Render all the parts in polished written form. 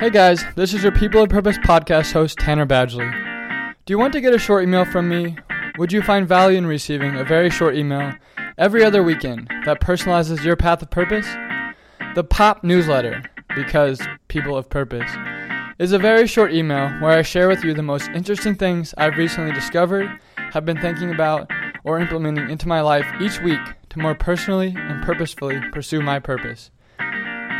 Hey guys, this is your People of Purpose podcast host, Tanner Badgley. Do you want to get a short email from me? Would you find value in receiving a very short email every other weekend that personalizes your path of purpose? The POP newsletter, because People of Purpose, is a very short email where I share with you the most interesting things I've recently discovered, have been thinking about, or implementing into my life each week to more personally and purposefully pursue my purpose.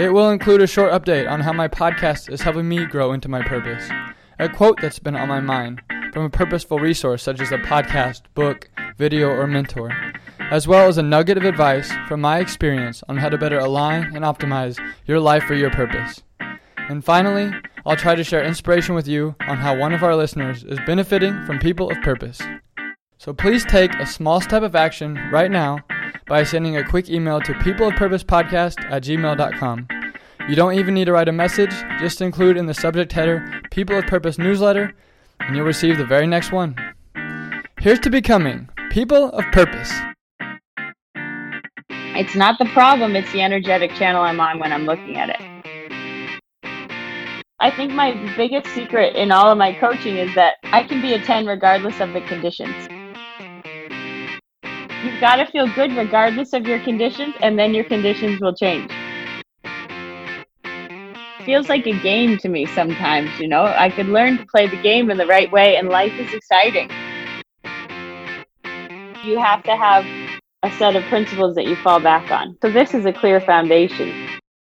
It will include a short update on how my podcast is helping me grow into my purpose, a quote that's been on my mind from a purposeful resource such as a podcast, book, video, or mentor, as well as a nugget of advice from my experience on how to better align and optimize your life for your purpose. And finally, I'll try to share inspiration with you on how one of our listeners is benefiting from People of Purpose. So please take a small step of action right now by sending a quick email to peopleofpurposepodcast@gmail.com. You don't even need to write a message, just include in the subject header, People of Purpose Newsletter, and you'll receive the very next one. Here's to becoming People of Purpose. It's not the problem, it's the energetic channel I'm on when I'm looking at it. I think my biggest secret in all of my coaching is that I can be a 10 regardless of the conditions. You've got to feel good regardless of your conditions, and then your conditions will change. It feels like a game to me sometimes, you know? I could learn to play the game in the right way, and life is exciting. You have to have a set of principles that you fall back on. So this is a clear foundation.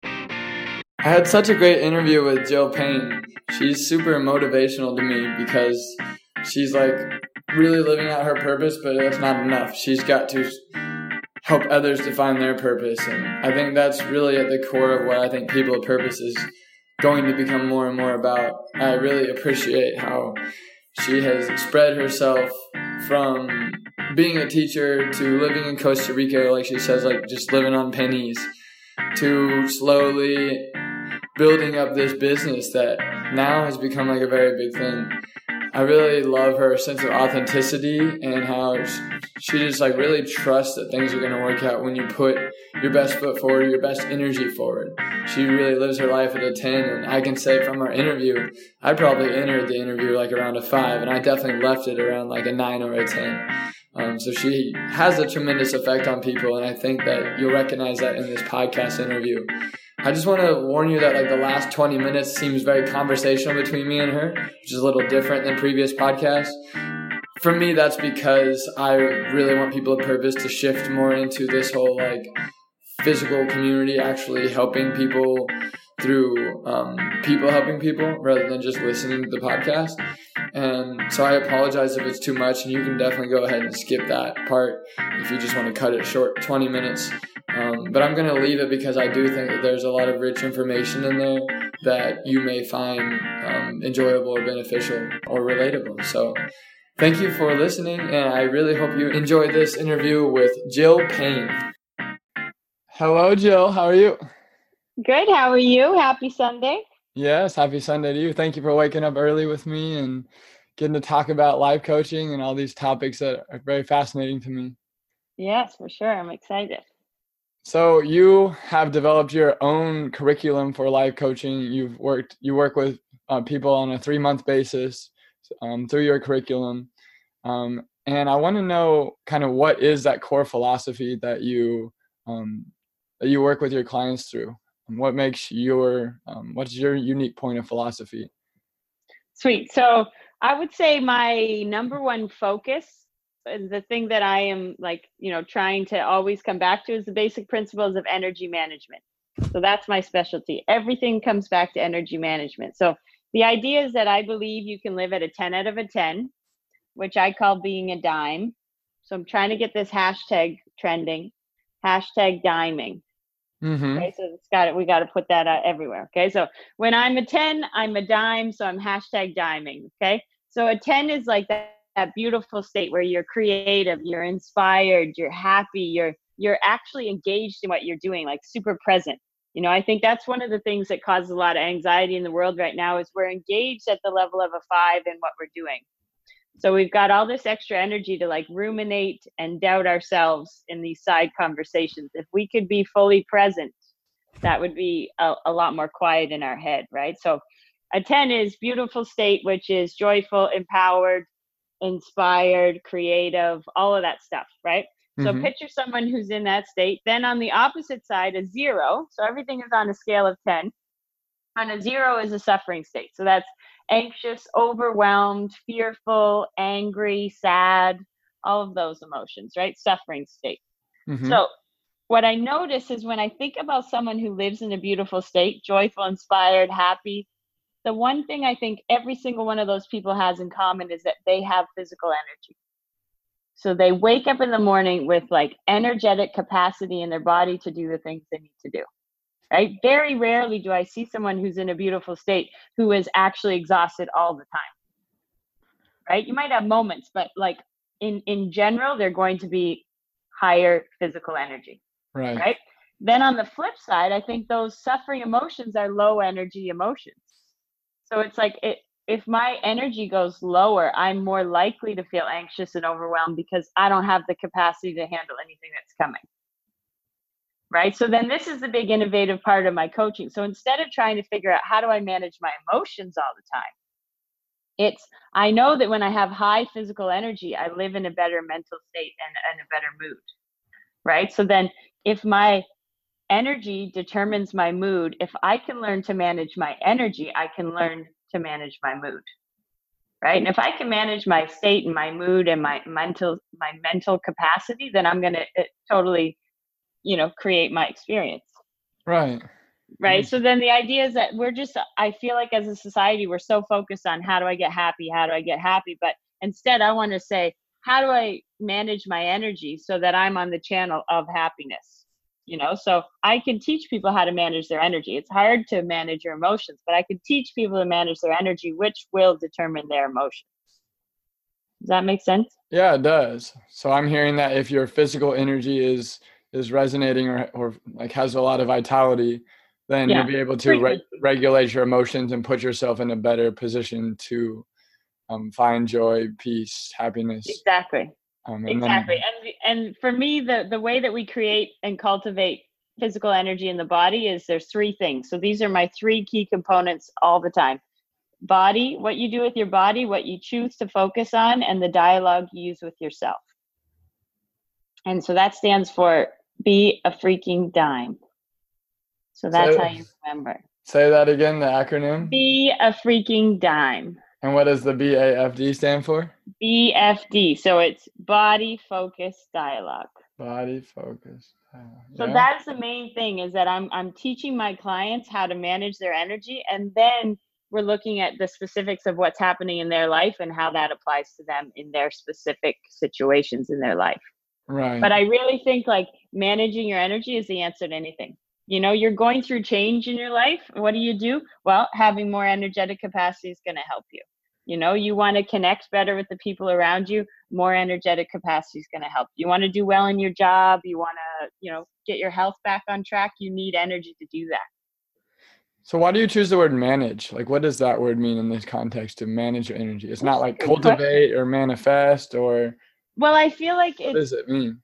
I had such a great interview with Jill Payne. She's super motivational to me because she's like really living out her purpose, but that's not enough. She's got to help others define their purpose. And I think that's really at the core of what I think People of Purpose is going to become more and more about. I really appreciate how she has spread herself from being a teacher to living in Costa Rica, like she says, like just living on pennies, to slowly building up this business that now has become like a very big thing. I really love her sense of authenticity and how she just like really trusts that things are going to work out when you put your best foot forward, your best energy forward. She really lives her life at a 10, and I can say from our interview, I probably entered the interview like around a 5, and I definitely left it around like a 9 or a 10. So she has a tremendous effect on people, and I think that you'll recognize that in this podcast interview. I just want to warn you that like the last 20 minutes seems very conversational between me and her, which is a little different than previous podcasts. For me, that's because I really want People of Purpose to shift more into this whole like physical community, actually helping people through people helping people rather than just listening to the podcast. And so I apologize if it's too much, and you can definitely go ahead and skip that part if you just want to cut it short, 20 minutes. But I'm going to leave it because I do think that there's a lot of rich information in there that you may find enjoyable or beneficial or relatable. So thank you for listening, and I really hope you enjoy this interview with Jill Payne. Hello, Jill. How are you? Good. How are you? Happy Sunday. Yes. Happy Sunday to you. Thank you for waking up early with me and getting to talk about life coaching and all these topics that are very fascinating to me. Yes, for sure. I'm excited. So you have developed your own curriculum for life coaching. You work with people on a 3-month basis through your curriculum. And I want to know kind of what is that core philosophy that you work with your clients through? And what makes what's your unique point of philosophy? Sweet. So I would say my number one focus, the thing that I am like, you know, trying to always come back to, is the basic principles of energy management. So that's my specialty. Everything comes back to energy management. So the idea is that I believe you can live at a 10 out of a 10, which I call being a dime. So I'm trying to get this hashtag trending, hashtag diming. Mm-hmm. Okay, so it's got it. We got to put that out everywhere. Okay, so when I'm a 10, I'm a dime, so I'm hashtag diming. Okay, so a 10 is like that beautiful state where you're creative, you're inspired, you're happy, you're actually engaged in what you're doing, like super present. You know, I think that's one of the things that causes a lot of anxiety in the world right now is we're engaged at the level of a 5 in what we're doing. So we've got all this extra energy to like ruminate and doubt ourselves in these side conversations. If we could be fully present, that would be a lot more quiet in our head, right? So a 10 is beautiful state, which is joyful, empowered, inspired, creative, all of that stuff, right? So picture someone who's in that state. Then on the opposite side, a 0. So everything is on a scale of 10. On a 0 is a suffering state. So that's anxious, overwhelmed, fearful, angry, sad, all of those emotions, right? Suffering state. Mm-hmm. So what I notice is when I think about someone who lives in a beautiful state, joyful, inspired, happy, the one thing I think every single one of those people has in common is that they have physical energy. So they wake up in the morning with like energetic capacity in their body to do the things they need to do. Right? Very rarely do I see someone who's in a beautiful state who is actually exhausted all the time. Right? You might have moments, but like in general, they're going to be higher physical energy. Right? Then on the flip side, I think those suffering emotions are low energy emotions. So it's like if my energy goes lower, I'm more likely to feel anxious and overwhelmed because I don't have the capacity to handle anything that's coming. Right. So then this is the big innovative part of my coaching. So instead of trying to figure out how do I manage my emotions all the time, it's I know that when I have high physical energy, I live in a better mental state and a better mood. Right. So then if my energy determines my mood, if I can learn to manage my energy, I can learn to manage my mood. Right. And if I can manage my state and my mood and my mental capacity, then I'm going to totally create my experience. Right. So then the idea is that I feel like as a society, we're so focused on how do I get happy? But instead I want to say, how do I manage my energy so that I'm on the channel of happiness? So I can teach people how to manage their energy. It's hard to manage your emotions, but I can teach people to manage their energy, which will determine their emotions. Does that make sense? Yeah, it does. So I'm hearing that if your physical energy is resonating or like has a lot of vitality, then you'll be able to regulate your emotions and put yourself in a better position to find joy, peace, happiness. Exactly. And for me, the way that we create and cultivate physical energy in the body is there's 3 things. So these are my 3 key components all the time. Body, what you do with your body, what you choose to focus on, and the dialogue you use with yourself. And so that stands for be a freaking dime. So that's how you remember. Say that again, the acronym. Be a freaking dime. And what does the BAFD stand for? BFD. So it's body focused dialogue. Body focused dialogue. So that's the main thing is that I'm teaching my clients how to manage their energy, and then we're looking at the specifics of what's happening in their life and how that applies to them in their specific situations in their life. Right. But I really think like managing your energy is the answer to anything. You're going through change in your life. What do? Well, having more energetic capacity is going to help you. You want to connect better with the people around you. More energetic capacity is going to help. You want to do well in your job. You want to, get your health back on track. You need energy to do that. So why do you choose the word manage? Like, what does that word mean in this context to manage your energy? It's not like cultivate or manifest or... Well, I feel like what does it mean?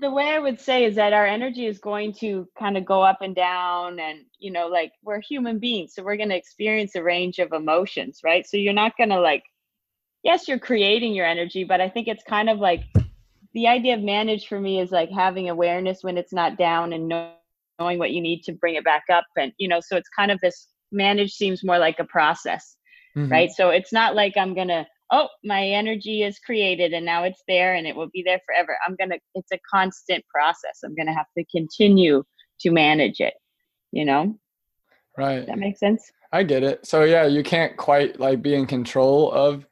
The way I would say is that our energy is going to kind of go up and down, and like we're human beings, so we're going to experience a range of emotions, right? So you're not going to yes, you're creating your energy, but I think it's kind of like the idea of manage for me is like having awareness when it's not down and knowing what you need to bring it back up, and so it's kind of this manage seems more like a process, mm-hmm. right? So it's not like I'm going to. Oh, my energy is created and now it's there and it will be there forever. It's a constant process. I'm going to have to continue to manage it, Right. Does that make sense? I get it. So yeah, you can't quite be in control of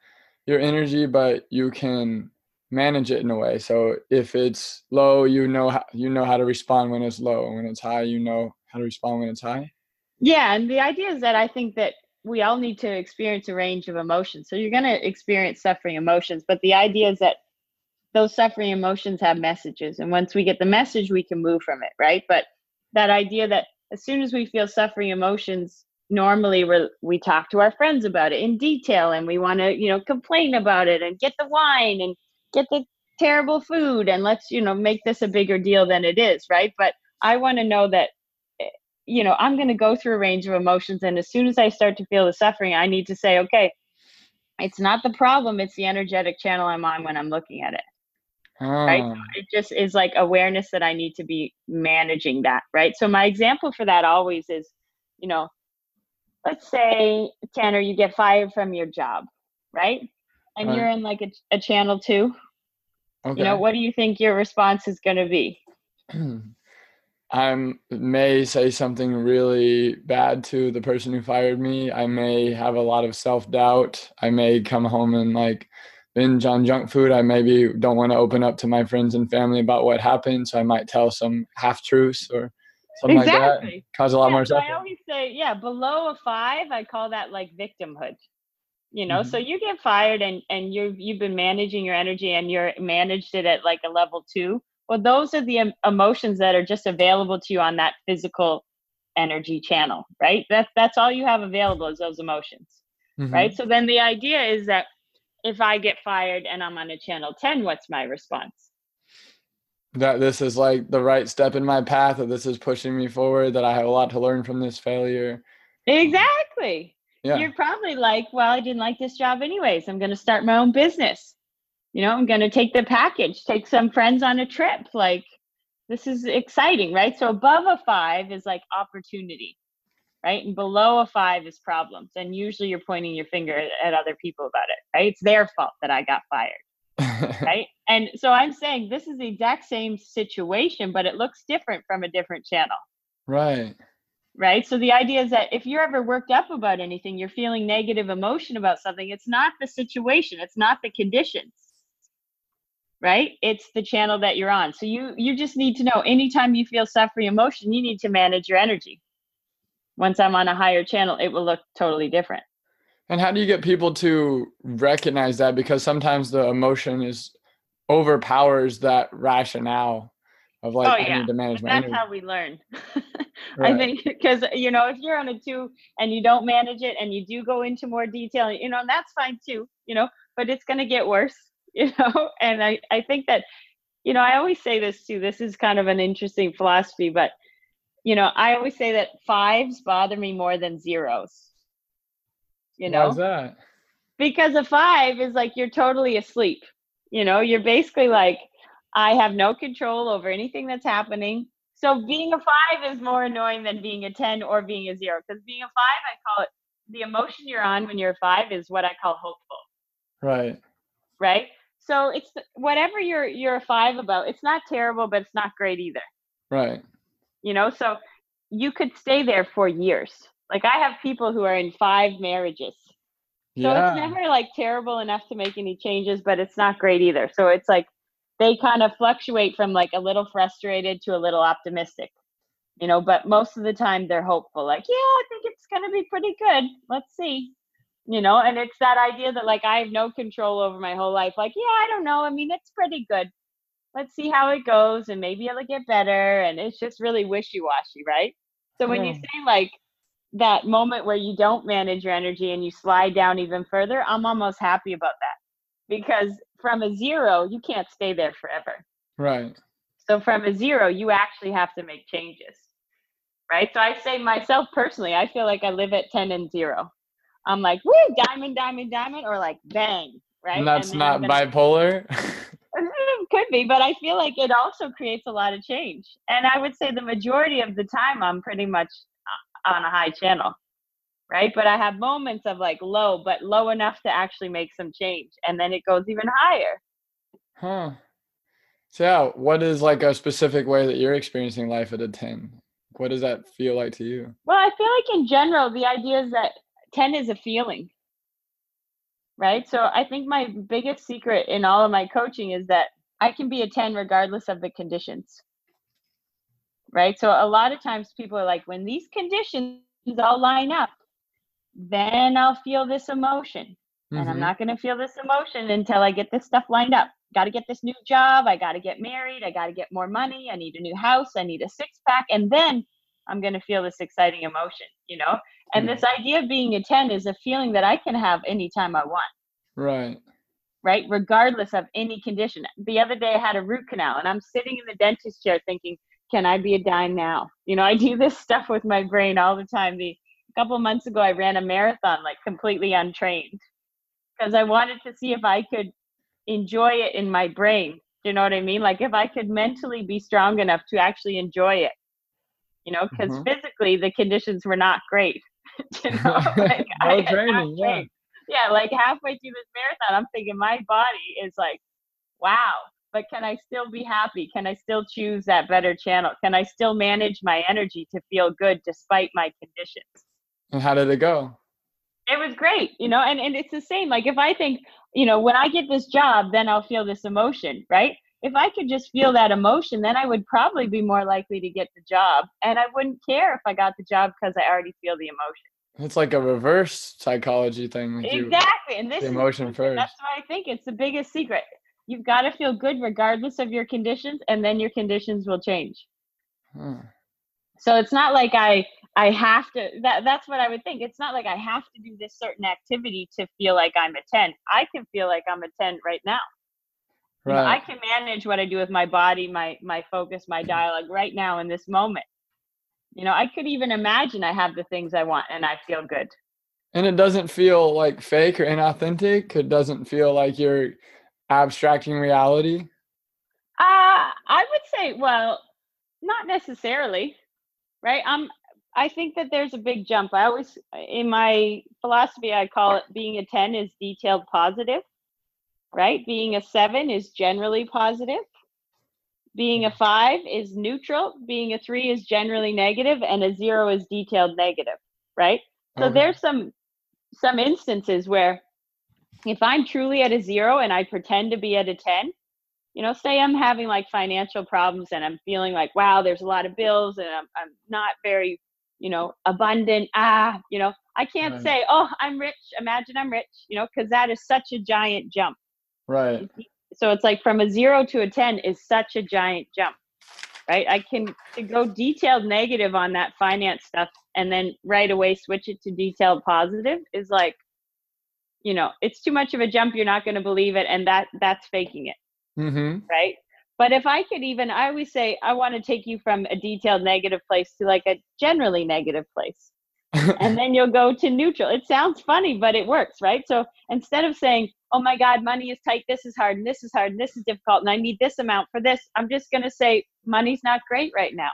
your energy, but you can manage it in a way. So if it's low, you know how to respond when it's low, and when it's high, you know how to respond when it's high. Yeah. And the idea is that I think that we all need to experience a range of emotions. So you're going to experience suffering emotions, but the idea is that those suffering emotions have messages. And once we get the message, we can move from it. Right. But that idea that as soon as we feel suffering emotions, normally we talk to our friends about it in detail, and we want to, complain about it and get the wine and get the terrible food and let's, make this a bigger deal than it is. Right. But I want to know that, I'm going to go through a range of emotions. And as soon as I start to feel the suffering, I need to say, okay, it's not the problem. It's the energetic channel I'm on when I'm looking at it. Right. So it just is like awareness that I need to be managing that. Right. So my example for that always is, let's say, Tanner, you get fired from your job, right? And you're in like a channel 2. Okay. What do you think your response is going to be? I may say something really bad to the person who fired me. I may have a lot of self-doubt. I may come home and binge on junk food. I maybe don't want to open up to my friends and family about what happened. So I might tell some half-truths or something like that. Cause a lot more suffering. I always say, below a 5, I call that victimhood. Mm-hmm. So you get fired and you've been managing your energy and you're managed it at a level 2. Well, those are the emotions that are just available to you on that physical energy channel, right? That's all you have available is those emotions, mm-hmm. right? So then the idea is that if I get fired and I'm on a channel 10, what's my response? That this is the right step in my path, or this is pushing me forward, that I have a lot to learn from this failure. Exactly. Yeah. You're probably I didn't like this job anyways. I'm going to start my own business. I'm going to take the package, take some friends on a trip. This is exciting, right? So above a 5 is opportunity, right? And below a 5 is problems. And usually you're pointing your finger at other people about it, right? It's their fault that I got fired. Right. And so I'm saying this is the exact same situation, but it looks different from a different channel. Right. Right. So the idea is that if you're ever worked up about anything, you're feeling negative emotion about something, it's not the situation. It's not the conditions. Right. It's the channel that you're on. So you just need to know anytime you feel suffering emotion, you need to manage your energy. Once I'm on a higher channel, it will look totally different. And how do you get people to recognize that? Because sometimes the emotion overpowers that rationale of I need to manage my energy. That's how we learn. Right. I think because, if you're on a 2 and you don't manage it and you do go into more detail, and that's fine too, but it's going to get worse, and I think that, I always say this too, this is kind of an interesting philosophy, but, I always say that 5s bother me more than 0s. Why's that? Because a 5 is you're totally asleep. You're basically I have no control over anything that's happening. So being a 5 is more annoying than being a 10 or being a 0. Because being a 5, I call it the emotion you're on when you're a 5 is what I call hopeful. Right. Right. So it's whatever you're a 5 about. It's not terrible, but it's not great either. Right. So you could stay there for years. I have people who are in 5 marriages. So it's never terrible enough to make any changes, but it's not great either. So it's they kind of fluctuate from a little frustrated to a little optimistic, but most of the time they're hopeful. I think it's going to be pretty good. Let's see, and it's that idea that I have no control over my whole life. I don't know. I mean, it's pretty good. Let's see how it goes and maybe it'll get better. And it's just really wishy-washy. Right. So when you say that moment where you don't manage your energy and you slide down even further, I'm almost happy about that because from a 0, you can't stay there forever. Right. So from a 0, you actually have to make changes. Right. So I say myself personally, I feel I live at 10 and 0. I'm woo, diamond, diamond, diamond, or bang. Right. And that's not bipolar. Could be, but I feel it also creates a lot of change. And I would say the majority of the time I'm pretty much on a high channel, right? But I have moments of low, but low enough to actually make some change. And then it goes even higher. Huh. So what is a specific way that you're experiencing life at a 10? What does that feel like to you? Well, I feel in general, the idea is that 10 is a feeling. right? So I think my biggest secret in all of my coaching is that I can be a 10 regardless of the conditions, right? So a lot of times people are like, when these conditions all line up, then I'll feel this emotion. And I'm not going to feel this emotion until I get this stuff lined up. Got to get this new job. I got to get married. I got to get more money. I need a new house. I need a 6-pack. And then I'm going to feel this exciting emotion, you know? And this idea of being a 10 is a feeling that I can have anytime I want. Right? Regardless of any condition. The other day I had a root canal and I'm sitting in the dentist chair thinking, can I be a dime now? You know, I do this stuff with my brain all the time. A couple months ago, I ran a marathon, like completely untrained, because I wanted to see if I could enjoy it in my brain. Do you know what I mean? Like if I could mentally be strong enough to actually enjoy it, you know, because physically the conditions were not great. You know? Like no training. Like halfway through this marathon, I'm thinking my body is like, wow, but can I still be happy? Can I still choose that better channel? Can I still manage my energy to feel good despite my conditions? And how did it go? It was great, you know, and it's the same. Like if I think, you know, when I get this job, then I'll feel this emotion, right? If I could just feel that emotion, then I would probably be more likely to get the job. And I wouldn't care if I got the job because I already feel the emotion. It's like a reverse psychology thing. Exactly. And this is emotion first. That's why I think it's the biggest secret. You've got to feel good regardless of your conditions, and then your conditions will change. So it's not like I have to, that's what I would think. It's not like I have to do this certain activity to feel like I'm a 10. I can feel like I'm a 10 right now. Right. You know, I can manage what I do with my body, my focus, my dialogue right now in this moment. You know, I could even imagine I have the things I want and I feel good. And it doesn't feel like fake or inauthentic. It doesn't feel like you're abstracting reality. I would say, well, not necessarily, right? I think that there's a big jump. I always, in my philosophy, I call it being a 10 is detailed positive, right? Being a 7 is generally positive. Being a 5 is neutral. Being a 3 is generally negative, and a 0 is detailed negative, right? So there's some instances where if I'm truly at a 0 and I pretend to be at a 10, you know, say I'm having like financial problems and I'm feeling like, wow, there's a lot of bills and I'm not very, you know, abundant, you know, I can't say, oh, I'm rich. Imagine I'm rich, you know, because that is such a giant jump. Right. So it's like from a 0 to a 10 is such a giant jump, right? I can go detailed negative on that finance stuff and then right away switch it to detailed positive is like, you know, it's too much of a jump. You're not going to believe it. And that's faking it. Right. But if I could even, I always say, I want to take you from a detailed negative place to like a generally negative place. And then you'll go to neutral. It sounds funny, but it works, right? So instead of saying, oh my God, money is tight, this is hard, and this is hard, and this is difficult, and I need this amount for this, I'm just going to say, money's not great right now,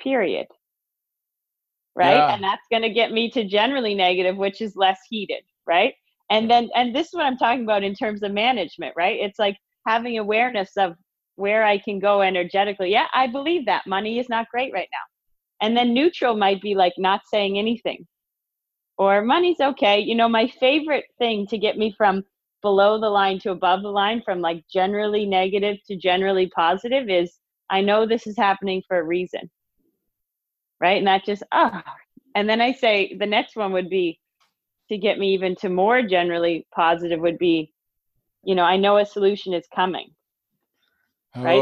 period. Right? Yeah. And that's going to get me to generally negative, which is less heated, right? And then, and this is what I'm talking about in terms of management, right? It's like having awareness of where I can go energetically. Yeah, I believe that money is not great right now. And then neutral might be like not saying anything or money's okay. You know, my favorite thing to get me from below the line to above the line, from like generally negative to generally positive, is I know this is happening for a reason. Right. And that just, and then I say the next one would be to get me even to more generally positive would be, you know, I know a solution is coming. Right.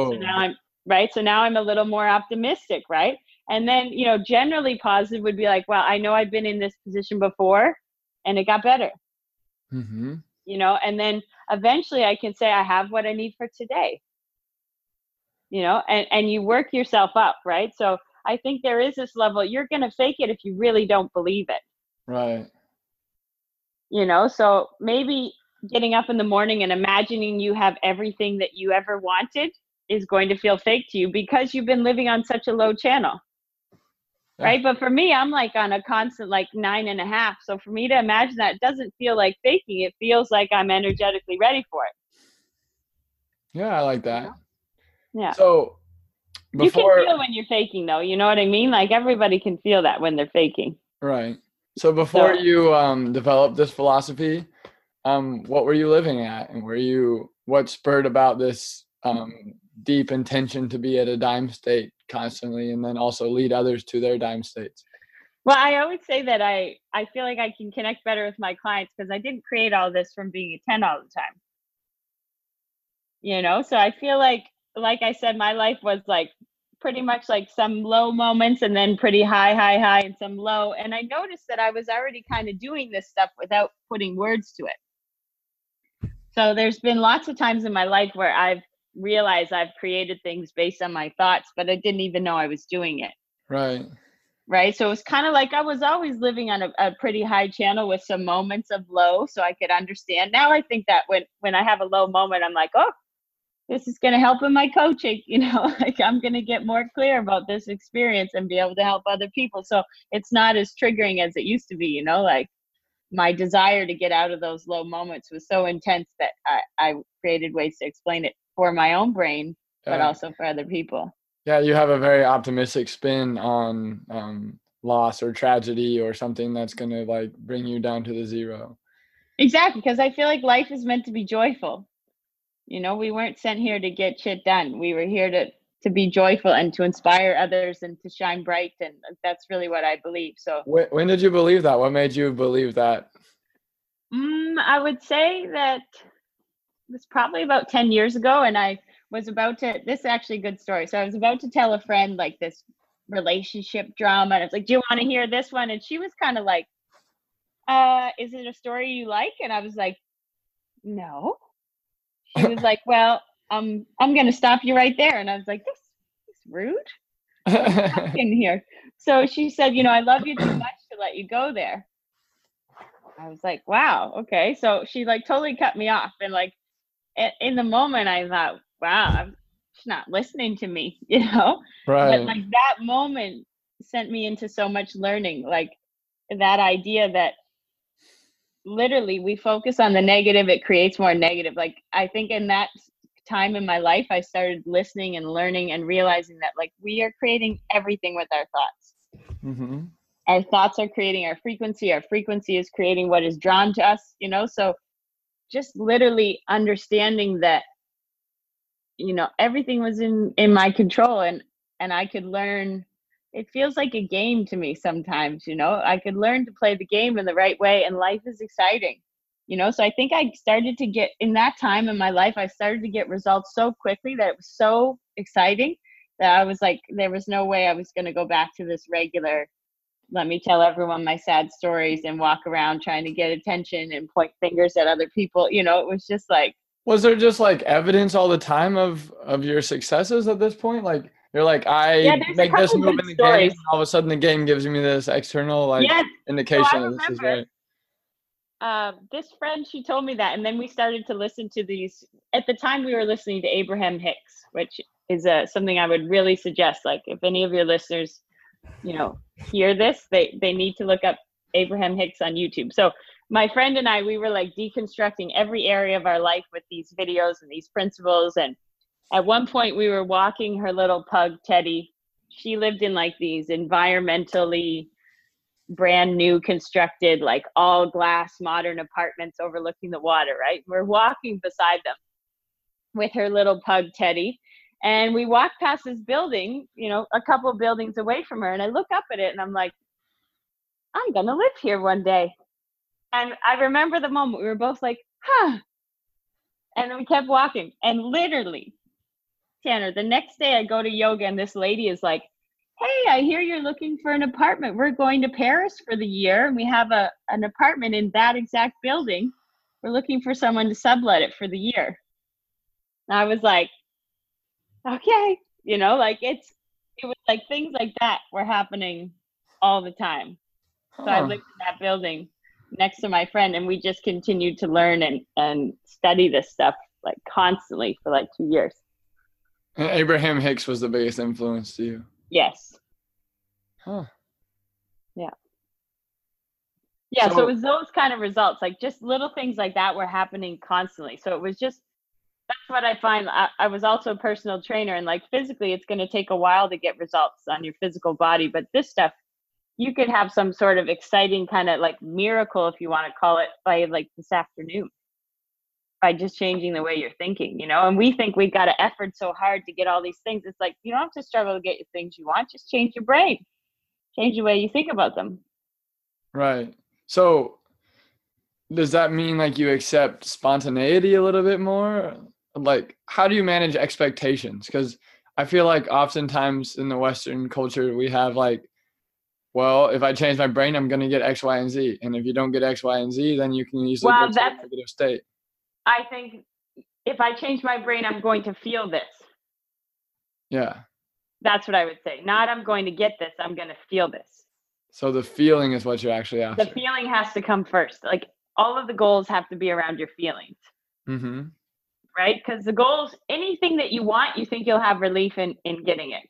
So now I'm a little more optimistic. Right. And then, you know, generally positive would be like, well, I know I've been in this position before and it got better, you know, and then eventually I can say I have what I need for today, you know, and you work yourself up. Right. So I think there is this level, you're going to fake it if you really don't believe it. Right. You know, so maybe getting up in the morning and imagining you have everything that you ever wanted is going to feel fake to you because you've been living on such a low channel. Right. But for me, I'm like on a constant, like 9.5. So for me to imagine that, it doesn't feel like faking. It feels like I'm energetically ready for it. Yeah. I like that. Yeah. So before, you can feel when you're faking though. You know what I mean? Like everybody can feel that when they're faking. Right. So before you developed this philosophy, what were you living at, and what spurred about this deep intention to be at a dime state constantly, and then also lead others to their dime states? Well, I always say that I feel like I can connect better with my clients because I didn't create all this from being a 10 all the time. You know, so I feel like I said, my life was like pretty much like some low moments and then pretty high and some low. And I noticed that I was already kind of doing this stuff without putting words to it. So there's been lots of times in my life where I've realized I've created things based on my thoughts, but I didn't even know I was doing it. Right. Right. So it was kind of like I was always living on a pretty high channel with some moments of low, so I could understand. Now I think that when I have a low moment, I'm like, oh, this is going to help in my coaching, you know, like I'm going to get more clear about this experience and be able to help other people. So it's not as triggering as it used to be, you know, like my desire to get out of those low moments was so intense that I created ways to explain it for my own brain, but also for other people. Yeah, you have a very optimistic spin on loss or tragedy or something that's going to like bring you down to the zero. Exactly, because I feel like life is meant to be joyful. You know, we weren't sent here to get shit done. We were here to be joyful and to inspire others and to shine bright. And that's really what I believe. So when did you believe that? What made you believe that? I would say that it was probably about 10 years ago. And I was about to, this is actually a good story. So I was about to tell a friend like this relationship drama. And I was like, do you want to hear this one? And she was kind of like, is it a story you like? And I was like, no. She was like, well, I'm going to stop you right there. And I was like, this is rude. What's happening here? So she said, you know, I love you too much to let you go there. I was like, wow. Okay. So she like totally cut me off. And like in the moment I thought, wow, she's not listening to me, you know? Right. But like that moment sent me into so much learning, like that idea that literally we focus on the negative, it creates more negative. Like I think in that time in my life, I started listening and learning and realizing that like we are creating everything with our thoughts. Mm-hmm. Our thoughts are creating our frequency. Our frequency is creating what is drawn to us, you know? So just literally understanding that, you know, everything was in my control and I could learn. It feels like a game to me sometimes, you know, I could learn to play the game in the right way and life is exciting, you know? So I think I started to get in that time in my life, I started to get results so quickly that it was so exciting that I was like, there was no way I was going to go back to this regular, let me tell everyone my sad stories and walk around trying to get attention and point fingers at other people. You know, it was just like, was there just like evidence all the time of your successes at this point? Like, you're like, I make this move in the game, and all of a sudden the game gives me this external like indication that this is right. This friend, she told me that. And then we started to listen to these. At the time, we were listening to Abraham Hicks, which is something I would really suggest. Like if any of your listeners, you know, hear this, they need to look up Abraham Hicks on YouTube. So my friend and I, we were like deconstructing every area of our life with these videos and these principles. And at one point we were walking her little pug, Teddy. She lived in like these environmentally brand new constructed, like all glass modern apartments overlooking the water, right? We're walking beside them with her little pug, Teddy. And we walked past this building, you know, a couple buildings away from her. And I look up at it and I'm like, I'm gonna live here one day. And I remember the moment we were both like, huh. And we kept walking and literally, Tanner, the next day I go to yoga and this lady is like, hey, I hear you're looking for an apartment. We're going to Paris for the year and we have an apartment in that exact building. We're looking for someone to sublet it for the year. And I was like, okay, you know, like it was like things like that were happening all the time. So I lived in that building next to my friend and we just continued to learn and study this stuff like constantly for like 2 years. And Abraham Hicks was the biggest influence to you? Yes. Huh. Yeah. Yeah, so it was those kind of results, like just little things like that were happening constantly. So it was just, that's what I find. I was also a personal trainer and like physically it's going to take a while to get results on your physical body, but this stuff, you could have some sort of exciting kind of like miracle, if you want to call it, by like this afternoon, by just changing the way you're thinking, you know? And we think we've got to effort so hard to get all these things. It's like, you don't have to struggle to get your things you want. Just change your brain, change the way you think about them. Right. So does that mean like you accept spontaneity a little bit more? Like, how do you manage expectations? Because I feel like oftentimes in the Western culture, we have like, well, if I change my brain, I'm going to get X, Y, and Z. And if you don't get X, Y, and Z, then you can easily go to a negative state. I think if I change my brain, I'm going to feel this. Yeah. That's what I would say. Not I'm going to get this, I'm going to feel this. So the feeling is what you're actually after. The feeling has to come first. Like all of the goals have to be around your feelings. Mm-hmm. Right? Because the goals, anything that you want, you think you'll have relief in getting it.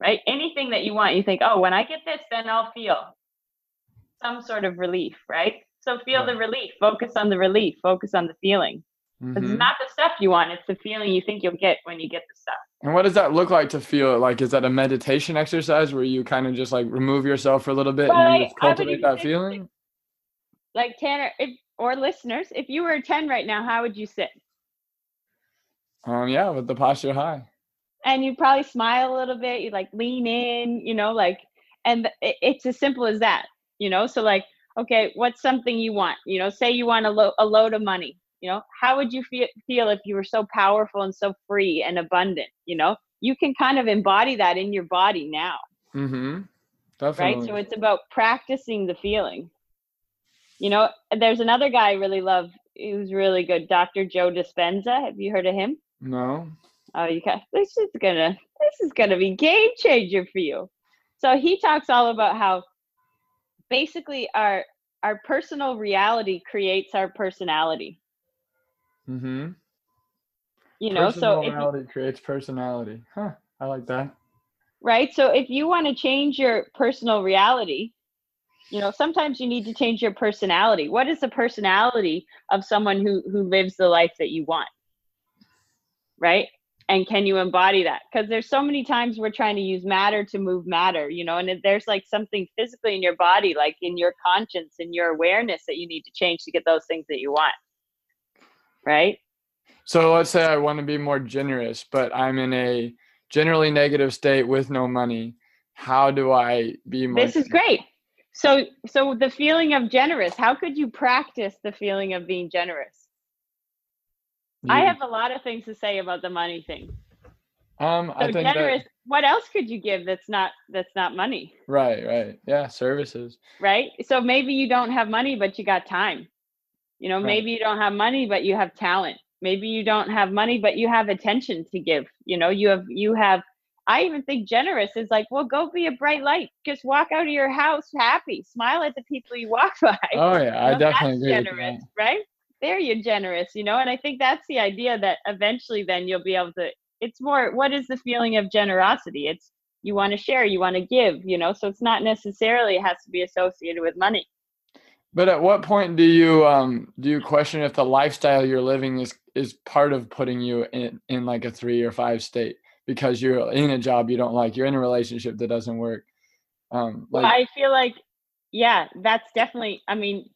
Right? Anything that you want, you think, oh, when I get this, then I'll feel some sort of relief. Right? So feel the relief. Focus on the relief. Focus on the feeling. Mm-hmm. It's not the stuff you want. It's the feeling you think you'll get when you get the stuff. And what does that look like to feel it? Like, is that a meditation exercise where you kind of just like remove yourself for a little bit and just cultivate that feeling? Like Tanner, or listeners, if you were 10 right now, how would you sit? Yeah, with the posture high. And you probably smile a little bit. You like lean in, you know, like, and it's as simple as that, you know? So like, okay, what's something you want? You know, say you want a load of money. You know, how would you feel if you were so powerful and so free and abundant? You know, you can kind of embody that in your body now. Mm-hmm. Definitely. Right? So it's about practicing the feeling. You know, there's another guy I really love who's really good, Dr. Joe Dispenza. Have you heard of him? No. Oh, you guys, this is gonna be game changer for you. So he talks all about how basically our personal reality creates our personality. Mm-hmm. You know, so personality creates personality. Huh. I like that. Right. So if you want to change your personal reality, you know, sometimes you need to change your personality. What is the personality of someone who lives the life that you want? Right. And can you embody that? Because there's so many times we're trying to use matter to move matter, you know, and if there's like something physically in your body, like in your conscience and your awareness that you need to change to get those things that you want. Right? So let's say I want to be more generous, but I'm in a generally negative state with no money. How do I be more generous? This is great. So the feeling of generous, how could you practice the feeling of being generous? Yeah. I have a lot of things to say about the money thing. I think generous, what else could you give that's not money? Right. Yeah, services. Right? So maybe you don't have money, but you got time. You know, maybe you don't have money, but you have talent. Maybe you don't have money, but you have attention to give. You know, you have, I even think generous is like, well, go be a bright light. Just walk out of your house happy. Smile at the people you walk by. Oh, yeah, you know, I definitely agree. Generous, with that. Right? There you're generous, you know, and I think that's the idea that eventually then you'll be able to, it's more, what is the feeling of generosity? It's, you want to share, you want to give, you know, so it's not necessarily has to be associated with money. But at what point do you question if the lifestyle you're living is part of putting you in like a 3 or 5 state because you're in a job you don't like, you're in a relationship that doesn't work? Well, I feel like, yeah, that's definitely, I mean,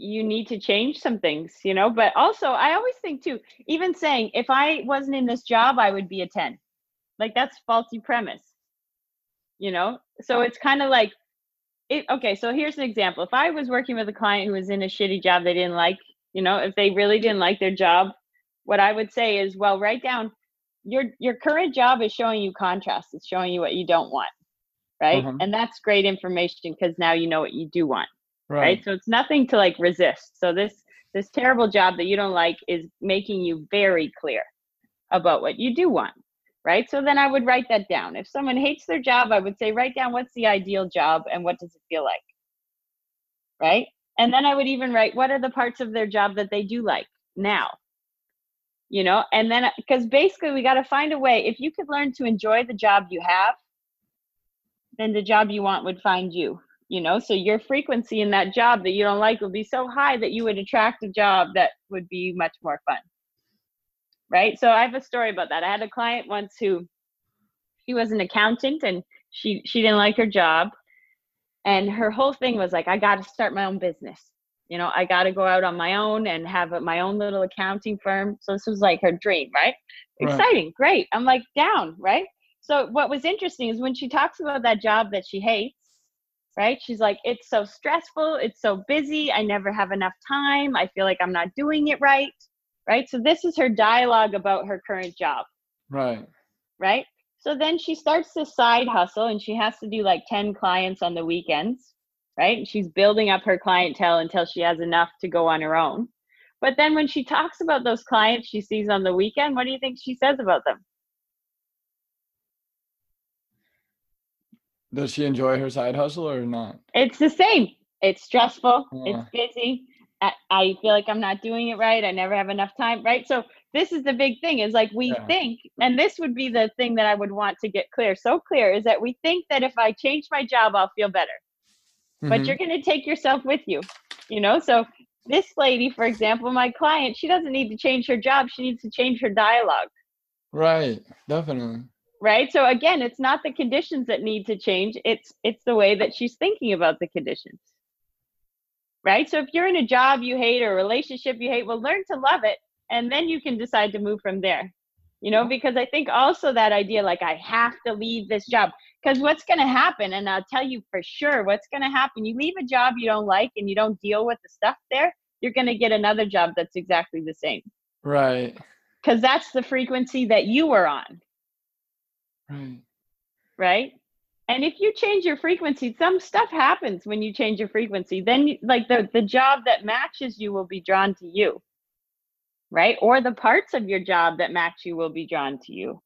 you need to change some things, you know, but also I always think too, even saying if I wasn't in this job, I would be a 10. Like that's faulty premise, you know? So it's kind of like, okay, so here's an example. If I was working with a client who was in a shitty job they didn't like, you know, if they really didn't like their job, what I would say is, well, write down your current job is showing you contrast. It's showing you what you don't want, right? Mm-hmm. And that's great information because now you know what you do want, right? So it's nothing to like resist. So this terrible job that you don't like is making you very clear about what you do want. Right. So then I would write that down. If someone hates their job, I would say, write down what's the ideal job and what does it feel like? Right. And then I would even write, what are the parts of their job that they do like now? You know, and then because basically we got to find a way. If you could learn to enjoy the job you have, then the job you want would find you, you know, so your frequency in that job that you don't like will be so high that you would attract a job that would be much more fun. Right. So I have a story about that. I had a client once who she was an accountant and she didn't like her job. And her whole thing was like, I got to start my own business. You know, I got to go out on my own and have my own little accounting firm. So this was like her dream, right? Exciting. Great. I'm like down, right? So what was interesting is when she talks about that job that she hates, right? She's like, it's so stressful. It's so busy. I never have enough time. I feel like I'm not doing it right. Right. So this is her dialogue about her current job. Right. Right. So then she starts this side hustle and she has to do like 10 clients on the weekends. Right. And she's building up her clientele until she has enough to go on her own. But then when she talks about those clients she sees on the weekend, what do you think she says about them? Does she enjoy her side hustle or not? It's the same. It's stressful. Yeah. It's busy. I feel like I'm not doing it right. I never have enough time. Right. So this is the big thing is like we think, and this would be the thing that I would want to get clear. So clear is that we think that if I change my job, I'll feel better. Mm-hmm. But you're going to take yourself with you, you know? So this lady, for example, my client, she doesn't need to change her job. She needs to change her dialogue. Right. Definitely. Right. So again, it's not the conditions that need to change. It's the way that she's thinking about the conditions. Right. So if you're in a job you hate or a relationship you hate, well, learn to love it. And then you can decide to move from there, you know, because I think also that idea, like I have to leave this job because what's going to happen. And I'll tell you for sure, what's going to happen. You leave a job you don't like and you don't deal with the stuff there. You're going to get another job that's exactly the same. Right. Because that's the frequency that you were on. Right. Right. And if you change your frequency, some stuff happens when you change your frequency, then like the job that matches you will be drawn to you. Right. Or the parts of your job that match you will be drawn to you.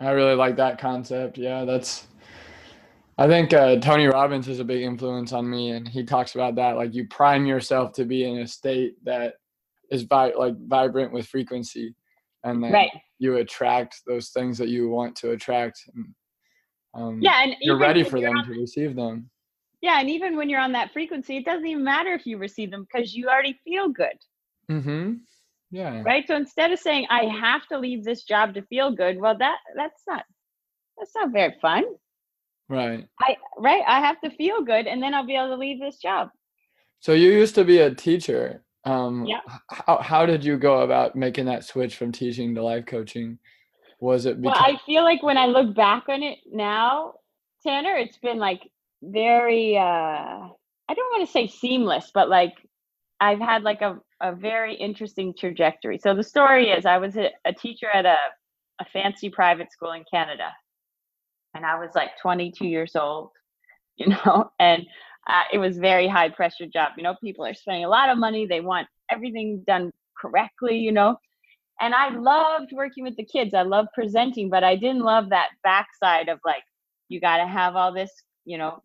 I really like that concept. Yeah, I think Tony Robbins is a big influence on me. And he talks about that. Like you prime yourself to be in a state that is vibrant with frequency. And then you attract those things that you want to attract. And you're ready for them to receive them. Yeah. And even when you're on that frequency, it doesn't even matter if you receive them because you already feel good. Mm-hmm. Yeah. Right. So instead of saying, I have to leave this job to feel good. Well, that's not very fun. Right. I have to feel good and then I'll be able to leave this job. So you used to be a teacher. How did you go about making that switch from teaching to life coaching? Was it because I feel like when I look back on it now, Tanner, it's been like very I don't want to say seamless, but like I've had like a very interesting trajectory. So the story is I was a teacher at a fancy private school in Canada and I was like 22 years old, you know, and it was very high pressure job. You know, people are spending a lot of money. They want everything done correctly, you know, and I loved working with the kids. I loved presenting, but I didn't love that backside of like, you got to have all this, you know,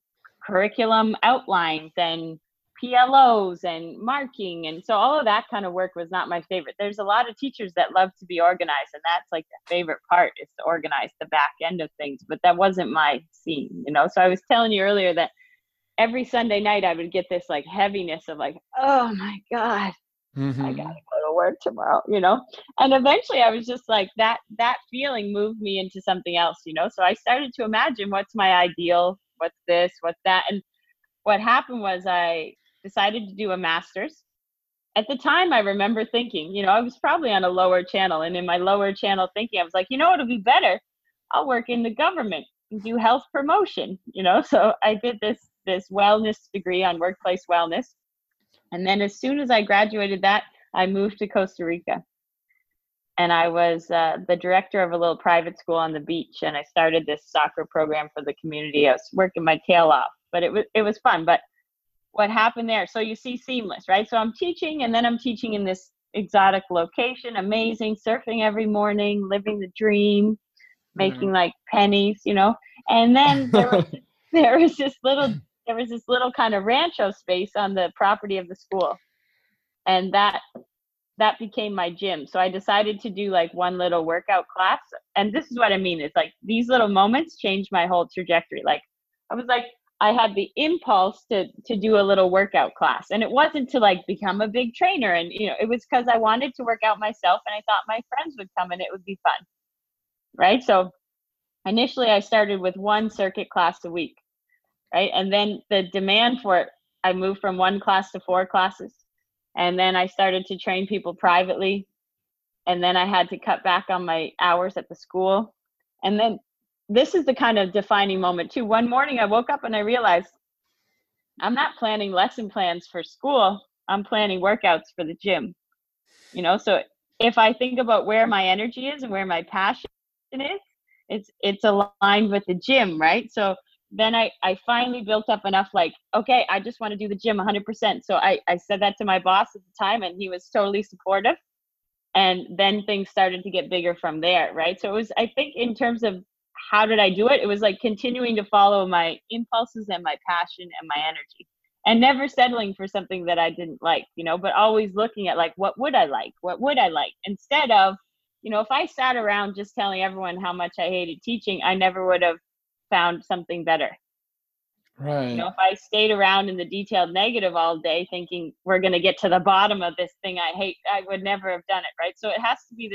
curriculum outlines and PLOs and marking. And so all of that kind of work was not my favorite. There's a lot of teachers that love to be organized. And that's like the favorite part is to organize the back end of things, but that wasn't my scene, you know? So I was telling you earlier that every Sunday night I would get this like heaviness of like, oh my God, I gotta go to work tomorrow, you know? And eventually I was just like that feeling moved me into something else, you know? So I started to imagine what's my ideal, what's this, what's that. And what happened was I decided to do a master's. At the time I remember thinking, you know, I was probably on a lower channel and in my lower channel thinking, I was like, you know, it'll be better. I'll work in the government and do health promotion, you know? So I did this wellness degree on workplace wellness. And then as soon as I graduated that, I moved to Costa Rica. And I was the director of a little private school on the beach. And I started this soccer program for the community. I was working my tail off, but it was fun. But what happened there? So you see seamless, right? So I'm teaching and then I'm teaching in this exotic location, amazing, surfing every morning, living the dream, making like pennies, you know? And then there was this little kind of rancho space on the property of the school. And that became my gym. So I decided to do like one little workout class. And this is what I mean. It's like these little moments changed my whole trajectory. Like I was like, I had the impulse to do a little workout class. And it wasn't to like become a big trainer. And, you know, it was because I wanted to work out myself and I thought my friends would come and it would be fun. Right. So initially I started with one circuit class a week. right? And then the demand for it, I moved from one class to four classes. And then I started to train people privately. And then I had to cut back on my hours at the school. And then this is the kind of defining moment too. One morning I woke up and I realized I'm not planning lesson plans for school. I'm planning workouts for the gym. You know, so if I think about where my energy is and where my passion is, it's aligned with the gym, right? So then I finally built up enough, like, okay, I just want to do the gym 100%. So I said that to my boss at the time, and he was totally supportive. And then things started to get bigger from there, right? So it was, I think in terms of how did I do it? It was like continuing to follow my impulses and my passion and my energy, and never settling for something that I didn't like, you know, but always looking at like, what would I like? What would I like? Instead of, you know, if I sat around just telling everyone how much I hated teaching, I never would have found something better. Right. You know, if I stayed around in the detailed negative all day thinking we're going to get to the bottom of this thing I hate, I would never have done it. Right. So it has to be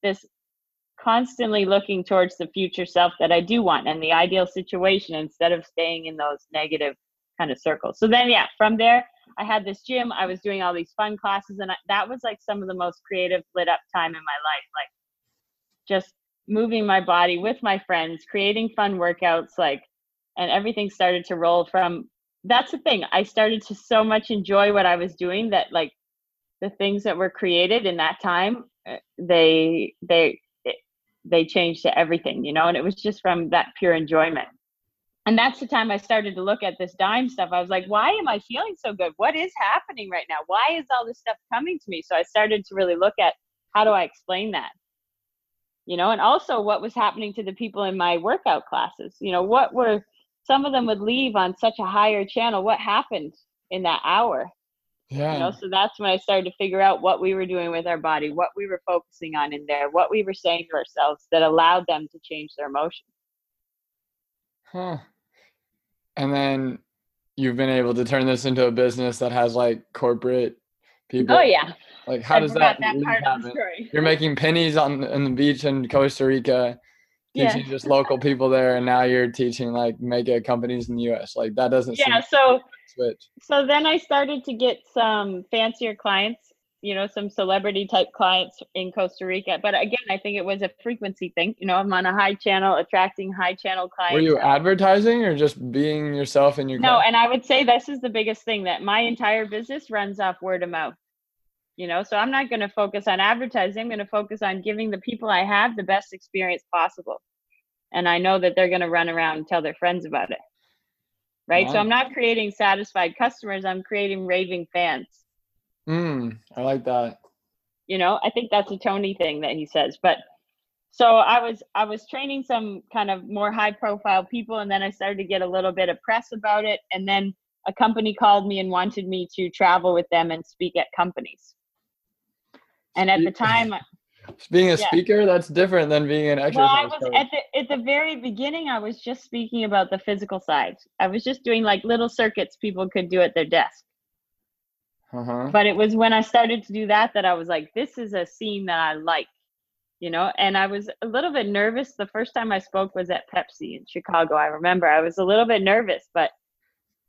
this constantly looking towards the future self that I do want and the ideal situation, instead of staying in those negative kind of circles. So then, yeah, from there, I had this gym, I was doing all these fun classes, and that was like some of the most creative lit up time in my life, like just moving my body with my friends, creating fun workouts, like, and everything started to roll from, that's the thing. I started to so much enjoy what I was doing that like the things that were created in that time, they changed to everything, you know, and it was just from that pure enjoyment. And that's the time I started to look at this dime stuff. I was like, why am I feeling so good? What is happening right now? Why is all this stuff coming to me? So I started to really look at how do I explain that? You know, and also what was happening to the people in my workout classes. You know, what were, some of them would leave on such a higher channel. What happened in that hour? Yeah. You know, so that's when I started to figure out what we were doing with our body, what we were focusing on in there, what we were saying to ourselves that allowed them to change their emotions. Huh. And then you've been able to turn this into a business that has like corporate people. Oh yeah. Like how does that, part of the story. You're making pennies on the beach in Costa Rica, teaching just local people there. And now you're teaching like mega companies in the US. Like that doesn't seem so like switch. So then I started to get some fancier clients, you know, some celebrity type clients in Costa Rica. But again, I think it was a frequency thing. You know, I'm on a high channel, attracting high channel clients. Were you advertising or just being yourself in your client? No, and I would say this is the biggest thing, that my entire business runs off word of mouth. You know, so I'm not going to focus on advertising. I'm going to focus on giving the people I have the best experience possible. And I know that they're going to run around and tell their friends about it. Right. Wow. So I'm not creating satisfied customers. I'm creating raving fans. I like that. You know, I think that's a Tony thing that he says. But so I was training some kind of more high profile people, and then I started to get a little bit of press about it. And then a company called me and wanted me to travel with them and speak at companies. And at the time, being a speaker, that's different than being an exercise coach. At the very beginning, I was just speaking about the physical side. I was just doing like little circuits people could do at their desk. But it was when I started to do that I was like, this is a scene that I like, you know, and I was a little bit nervous. The first time I spoke was at Pepsi in Chicago. I remember I was a little bit nervous, but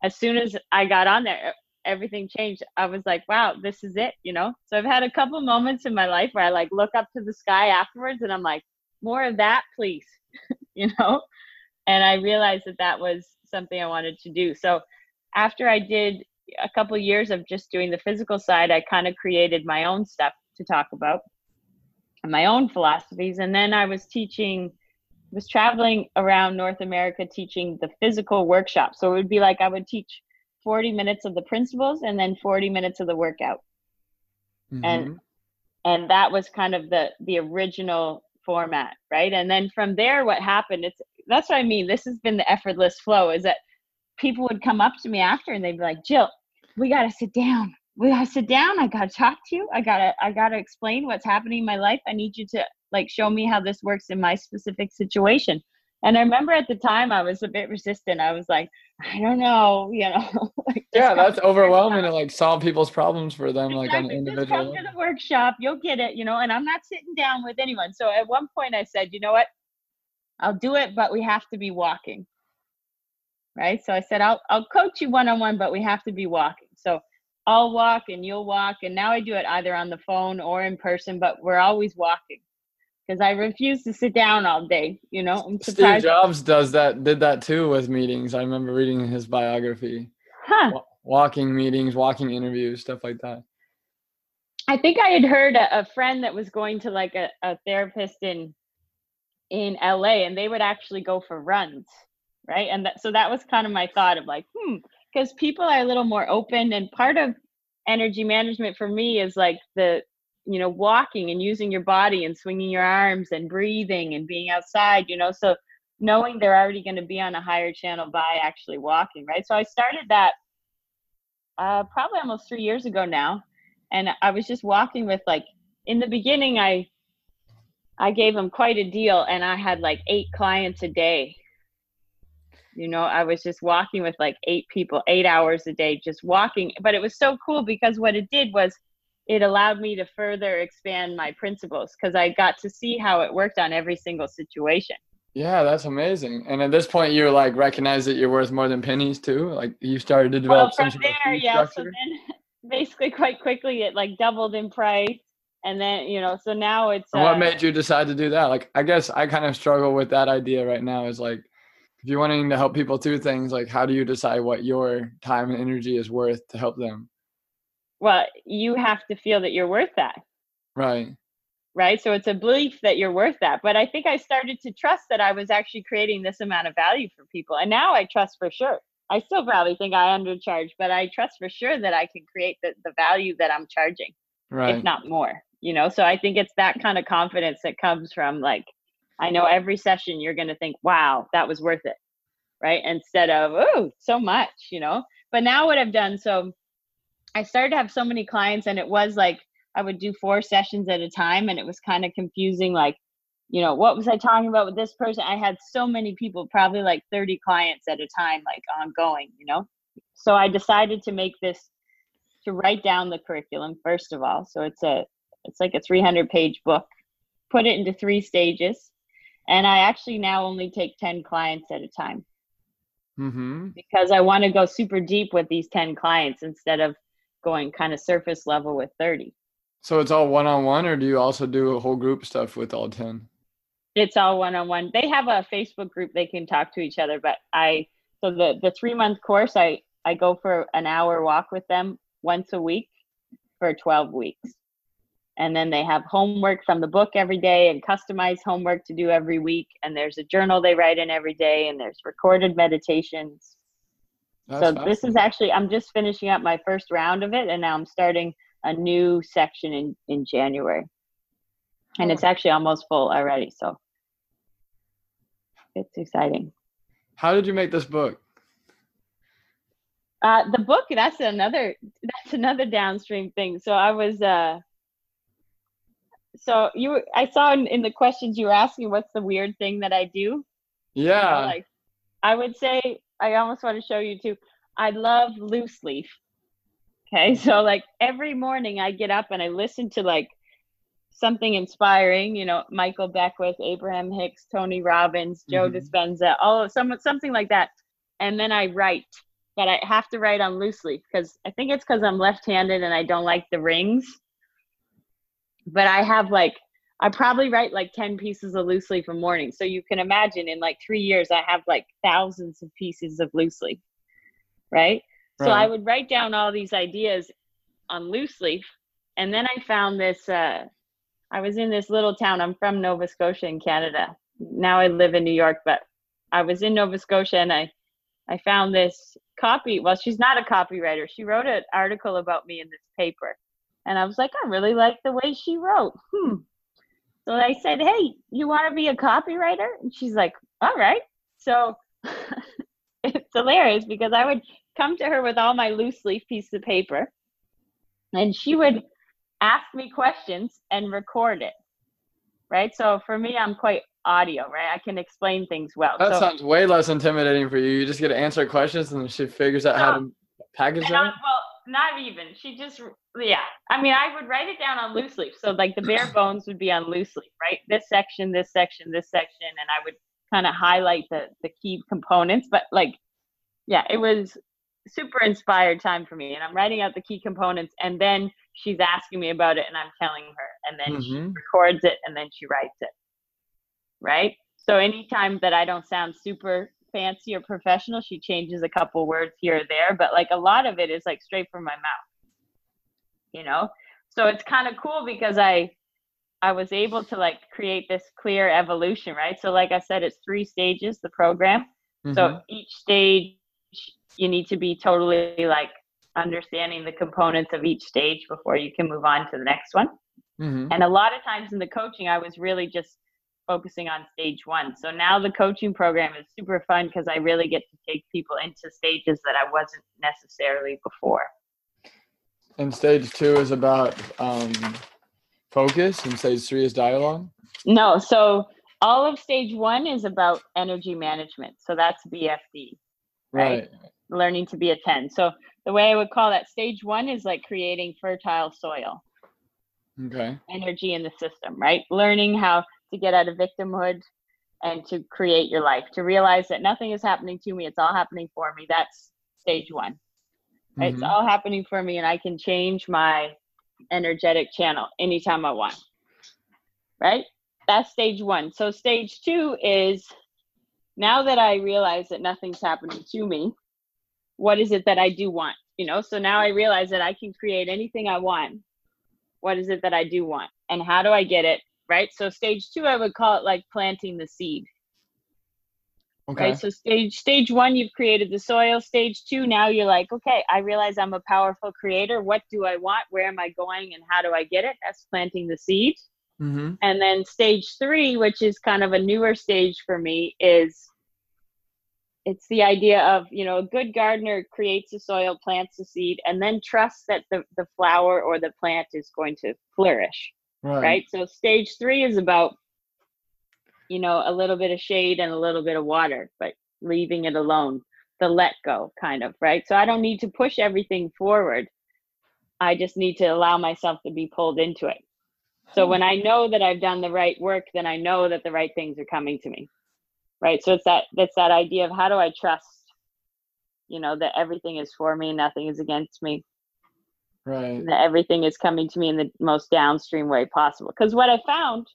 as soon as I got on there, everything changed. I was like, wow, this is it, you know? So I've had a couple moments in my life where I like look up to the sky afterwards and I'm like, more of that, please, you know? And I realized that was something I wanted to do. So after I did a couple years of just doing the physical side, I kind of created my own stuff to talk about and my own philosophies. And then I was traveling around North America teaching the physical workshop. So it would be like I would teach 40 minutes of the principles and then 40 minutes of the workout. And that was kind of the original format, right? And then from there, what happened, that's what I mean. This has been the effortless flow, is that people would come up to me after and they'd be like, Jill, we got to sit down. I got to talk to you. I got to explain what's happening in my life. I need you to like show me how this works in my specific situation. And I remember at the time I was a bit resistant. I was like, I don't know, you know. Like, yeah, that's overwhelming to like solve people's problems for them, exactly. Like on an individual. Just come to the workshop, you'll get it, you know, and I'm not sitting down with anyone. So at one point I said, you know what, I'll do it, but we have to be walking. right? So I said, I'll coach you one-on-one, but we have to be walking. So I'll walk and you'll walk. And now I do it either on the phone or in person, but we're always walking because I refuse to sit down all day. You know, I'm surprised. Steve Jobs did that too with meetings. I remember reading his biography, walking meetings, walking interviews, stuff like that. I think I had heard a friend that was going to like a therapist in LA, and they would actually go for runs. Right. And so that was kind of my thought of like, because people are a little more open, and part of energy management for me is like the, you know, walking and using your body and swinging your arms and breathing and being outside, you know, so knowing they're already going to be on a higher channel by actually walking. Right. So I started that probably almost 3 years ago now. And I was just walking with like, in the beginning, I gave them quite a deal, and I had like 8 clients a day. You know, I was just walking with like 8 people, 8 hours a day, just walking. But it was so cool because what it did was it allowed me to further expand my principles because I got to see how it worked on every single situation. Yeah, that's amazing. And at this point, you like recognize that you're worth more than pennies too. Like you started to develop some sort of structure. So then basically quite quickly, it like doubled in price. And then, you know, so now it's. And what made you decide to do that? Like, I guess I kind of struggle with that idea right now is like, if you're wanting to help people do things, like how do you decide what your time and energy is worth to help them? Well, you have to feel that you're worth that. Right. Right. So it's a belief that you're worth that. But I think I started to trust that I was actually creating this amount of value for people. And now I trust for sure. I still probably think I undercharge, but I trust for sure that I can create the value that I'm charging, right, if not more. You know, so I think it's that kind of confidence that comes from like, I know every session you're going to think, wow, that was worth it, right? Instead of, oh, so much, you know? But now what I've done, so I started to have so many clients, and it was like, I would do 4 sessions at a time, and it was kind of confusing, like, you know, what was I talking about with this person? I had so many people, probably like 30 clients at a time, like ongoing, you know? So I decided to make this, to write down the curriculum, first of all. So it's like a 300-page book, put it into 3 stages. And I actually now only take 10 clients at a time because I want to go super deep with these 10 clients instead of going kind of surface level with 30. So it's all one-on-one, or do you also do a whole group stuff with all 10? It's all one-on-one. They have a Facebook group. They can talk to each other, but so the 3-month course, I go for an hour walk with them once a week for 12 weeks. And then they have homework from the book every day and customized homework to do every week. And there's a journal they write in every day, and there's recorded meditations. That's so this is actually, I'm just finishing up my first round of it, and now I'm starting a new section in January. And it's actually almost full already. So it's exciting. How did you make this book? The book, that's another downstream thing. So I was, so I saw in the questions you were asking, what's the weird thing that I do? Yeah. You know, like, I would say, I almost want to show you too. I love loose leaf. Okay. So like every morning I get up and I listen to like something inspiring, you know, Michael Beckwith, Abraham Hicks, Tony Robbins, Joe Dispenza, something like that. And then I write, but I have to write on loose leaf because I think it's because I'm left-handed and I don't like the rings. But I have like, I probably write like 10 pieces of loose leaf a morning. So you can imagine in like 3 years, I have like thousands of pieces of loose leaf, right? So I would write down all these ideas on loose leaf. And then I found this, I was in this little town. I'm from Nova Scotia in Canada. Now I live in New York, but I was in Nova Scotia, and I found this copy. Well, she's not a copywriter. She wrote an article about me in this paper. And I was like, I really like the way she wrote. So I said, hey, you want to be a copywriter? And she's like, all right. So it's hilarious because I would come to her with all my loose leaf pieces of paper, and she would ask me questions and record it. Right. So for me, I'm quite audio, right? I can explain things well. That sounds way less intimidating for you. You just get to answer questions, and she figures out how to package them. Not even. She just, yeah. I mean, I would write it down on loose leaf. So like the bare bones would be on loose leaf, right? This section, this section, this section. And I would kind of highlight the key components, but like yeah, it was super inspired time for me. And I'm writing out the key components, and then she's asking me about it, and I'm telling her, and then she records it, and then she writes it. Right? So anytime that I don't sound super fancy or professional, she changes a couple words here or there, but like a lot of it is like straight from my mouth, you know? So it's kind of cool because I was able to like create this clear evolution, right? So like I said, it's 3 stages, the program. So each stage, you need to be totally like understanding the components of each stage before you can move on to the next one. And a lot of times in the coaching, I was really just focusing on stage 1. So now the coaching program is super fun because I really get to take people into stages that I wasn't necessarily before. And stage 2 is about focus, and stage 3 is dialogue? No. So all of stage 1 is about energy management. So that's BFD, right? Learning to be a 10. So the way I would call that, stage 1 is like creating fertile soil. Okay. Energy in the system, right? Learning how to get out of victimhood and to create your life, to realize that nothing is happening to me, it's all happening for me. That's stage 1. Right? It's all happening for me, and I can change my energetic channel anytime I want. Right? That's stage 1. So stage 2 is, now that I realize that nothing's happening to me, what is it that I do want? You know, so now I realize that I can create anything I want. What is it that I do want? And how do I get it? Right? So stage 2, I would call it like planting the seed. Okay. Right? So stage 1, you've created the soil. Stage 2, now you're like, okay, I realize I'm a powerful creator. What do I want? Where am I going? And how do I get it? That's planting the seed. And then stage 3, which is kind of a newer stage for me, is it's the idea of, you know, a good gardener creates the soil, plants the seed, and then trusts that the flower or the plant is going to flourish. Right. So stage 3 is about, you know, a little bit of shade and a little bit of water, but leaving it alone, the let go kind of, right? So I don't need to push everything forward. I just need to allow myself to be pulled into it. So when I know that I've done the right work, then I know that the right things are coming to me. Right. So it's that idea of, how do I trust, you know, that everything is for me, nothing is against me. Right. And that everything is coming to me in the most downstream way possible. Because what I found,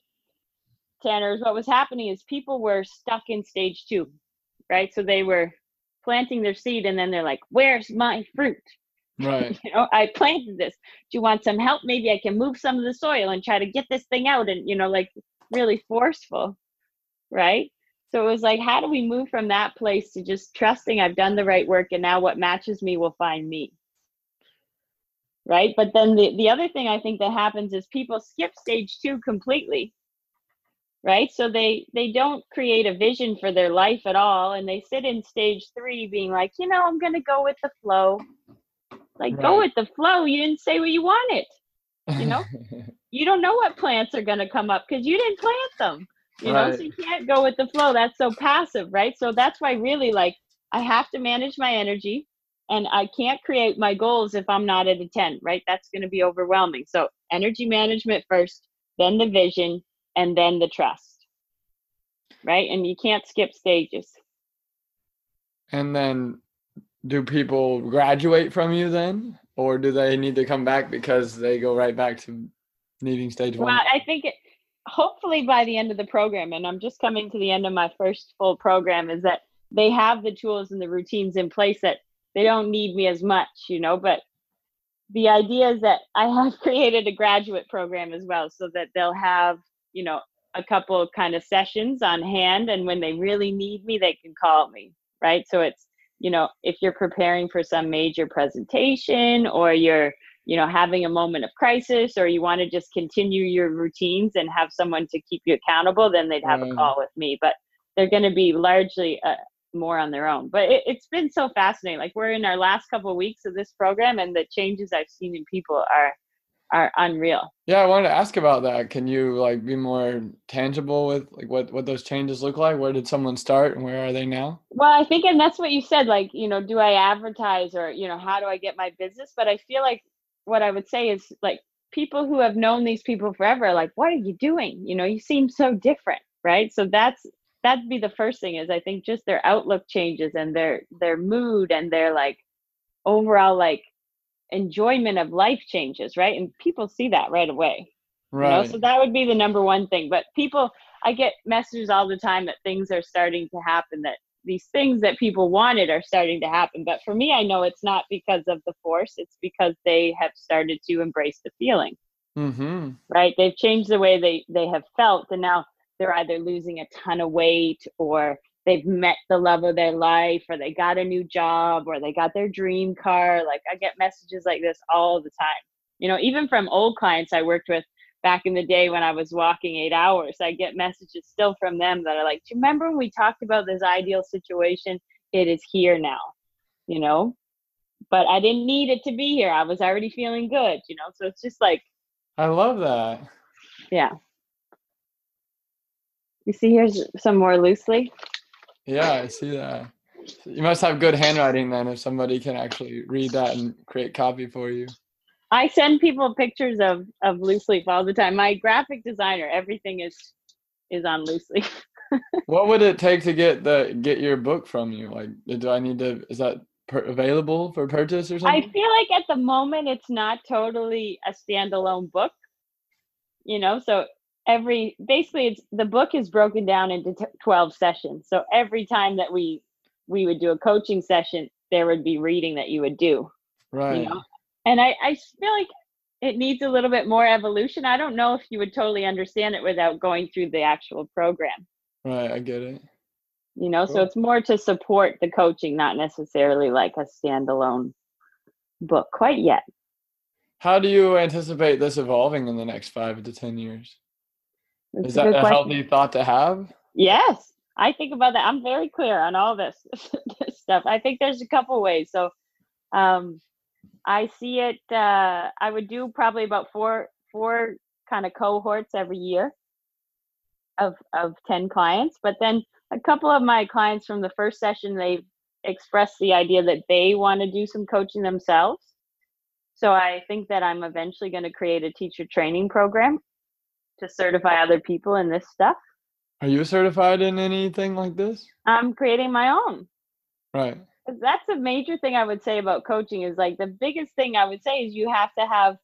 Tanner, is what was happening is people were stuck in stage 2, right? So they were planting their seed, and then they're like, where's my fruit? Right. You know, I planted this. Do you want some help? Maybe I can move some of the soil and try to get this thing out, and, you know, like really forceful, right? So it was like, how do we move from that place to just trusting I've done the right work, and now what matches me will find me, right? But then the other thing I think that happens is people skip stage 2 completely, right? So they don't create a vision for their life at all, and they sit in stage 3 being like, you know, I'm going to go with the flow. Like, right. Go with the flow. You didn't say what you wanted, you know? You don't know what plants are going to come up because you didn't plant them, you know? So you can't go with the flow. That's so passive, right? So that's why really, like, I have to manage my energy, and I can't create my goals if I'm not at a 10, right? That's going to be overwhelming. So energy management first, then the vision, and then the trust, right? And you can't skip stages. And then do people graduate from you then? Or do they need to come back because they go right back to needing stage 1? Well, I think hopefully by the end of the program, and I'm just coming to the end of my first full program, is that they have the tools and the routines in place that they don't need me as much, you know, but the idea is that I have created a graduate program as well, so that they'll have, you know, a couple of kind of sessions on hand. And when they really need me, they can call me, right? So it's, you know, if you're preparing for some major presentation, or you're, you know, having a moment of crisis, or you want to just continue your routines and have someone to keep you accountable, then they'd have a call with me. But they're going to be largely more on their own. But it's been so fascinating. Like, we're in our last couple of weeks of this program, and the changes I've seen in people are unreal. Yeah, I wanted to ask about that. Can you like be more tangible with like what those changes look like? Where did someone start, and where are they now? Well, I think, and that's what you said, like, you know, do I advertise, or, you know, how do I get my business? But I feel like what I would say is, like, people who have known these people forever are like, what are you doing? You know, you seem so different, right? So that's that'd be the first thing, is I think just their outlook changes, and their mood, and their like overall like enjoyment of life changes, right? And people see that right away. Right. You know? So that would be the number one thing. But people, I get messages all the time that things are starting to happen, that these things that people wanted are starting to happen. But for me, I know it's not because of the force. It's because they have started to embrace the feeling, mm-hmm. right? They've changed the way they have felt. And now they're either losing a ton of weight, or they've met the love of their life, or they got a new job, or they got their dream car. Like, I get messages like this all the time, you know, even from old clients I worked with back in the day when I was walking 8 hours. I get messages still from them that are like, do you remember when we talked about this ideal situation? It is here now, you know, but I didn't need it to be here. I was already feeling good, you know? So it's just like, I love that. Yeah. You see, here's some more loosely. Yeah, I see that. You must have good handwriting then, if somebody can actually read that and create copy for you. I send people pictures of loose leaf all the time. My graphic designer, everything is on loose leaf. What would it take to get your book from you? Like, do I need to? Is that available for purchase or something? I feel like at the moment it's not totally a standalone book. You know, so basically it's, the book is broken down into 12 sessions. So every time that we would do a coaching session, there would be reading that you would do. Right. You know? And I feel like it needs a little bit more evolution. I don't know if you would totally understand it without going through the actual program. Right, I get it. You know, cool. So it's more to support the coaching, not necessarily like a standalone book quite yet. How do you anticipate this evolving in the next 5 to 10 years? That's Is that a healthy thought to have? Yes, I think about that. I'm very clear on all this stuff. I think there's a couple ways. So, I see it, I would do probably about four kind of cohorts every year of 10 clients. But then a couple of my clients from the first session, they expressed the idea that they want to do some coaching themselves. So I think that I'm eventually going to create a teacher training program to certify other people in this stuff. Are you certified in anything like this? I'm creating my own. Right. That's a major thing I would say about coaching, is like, the biggest thing I would say is you have to have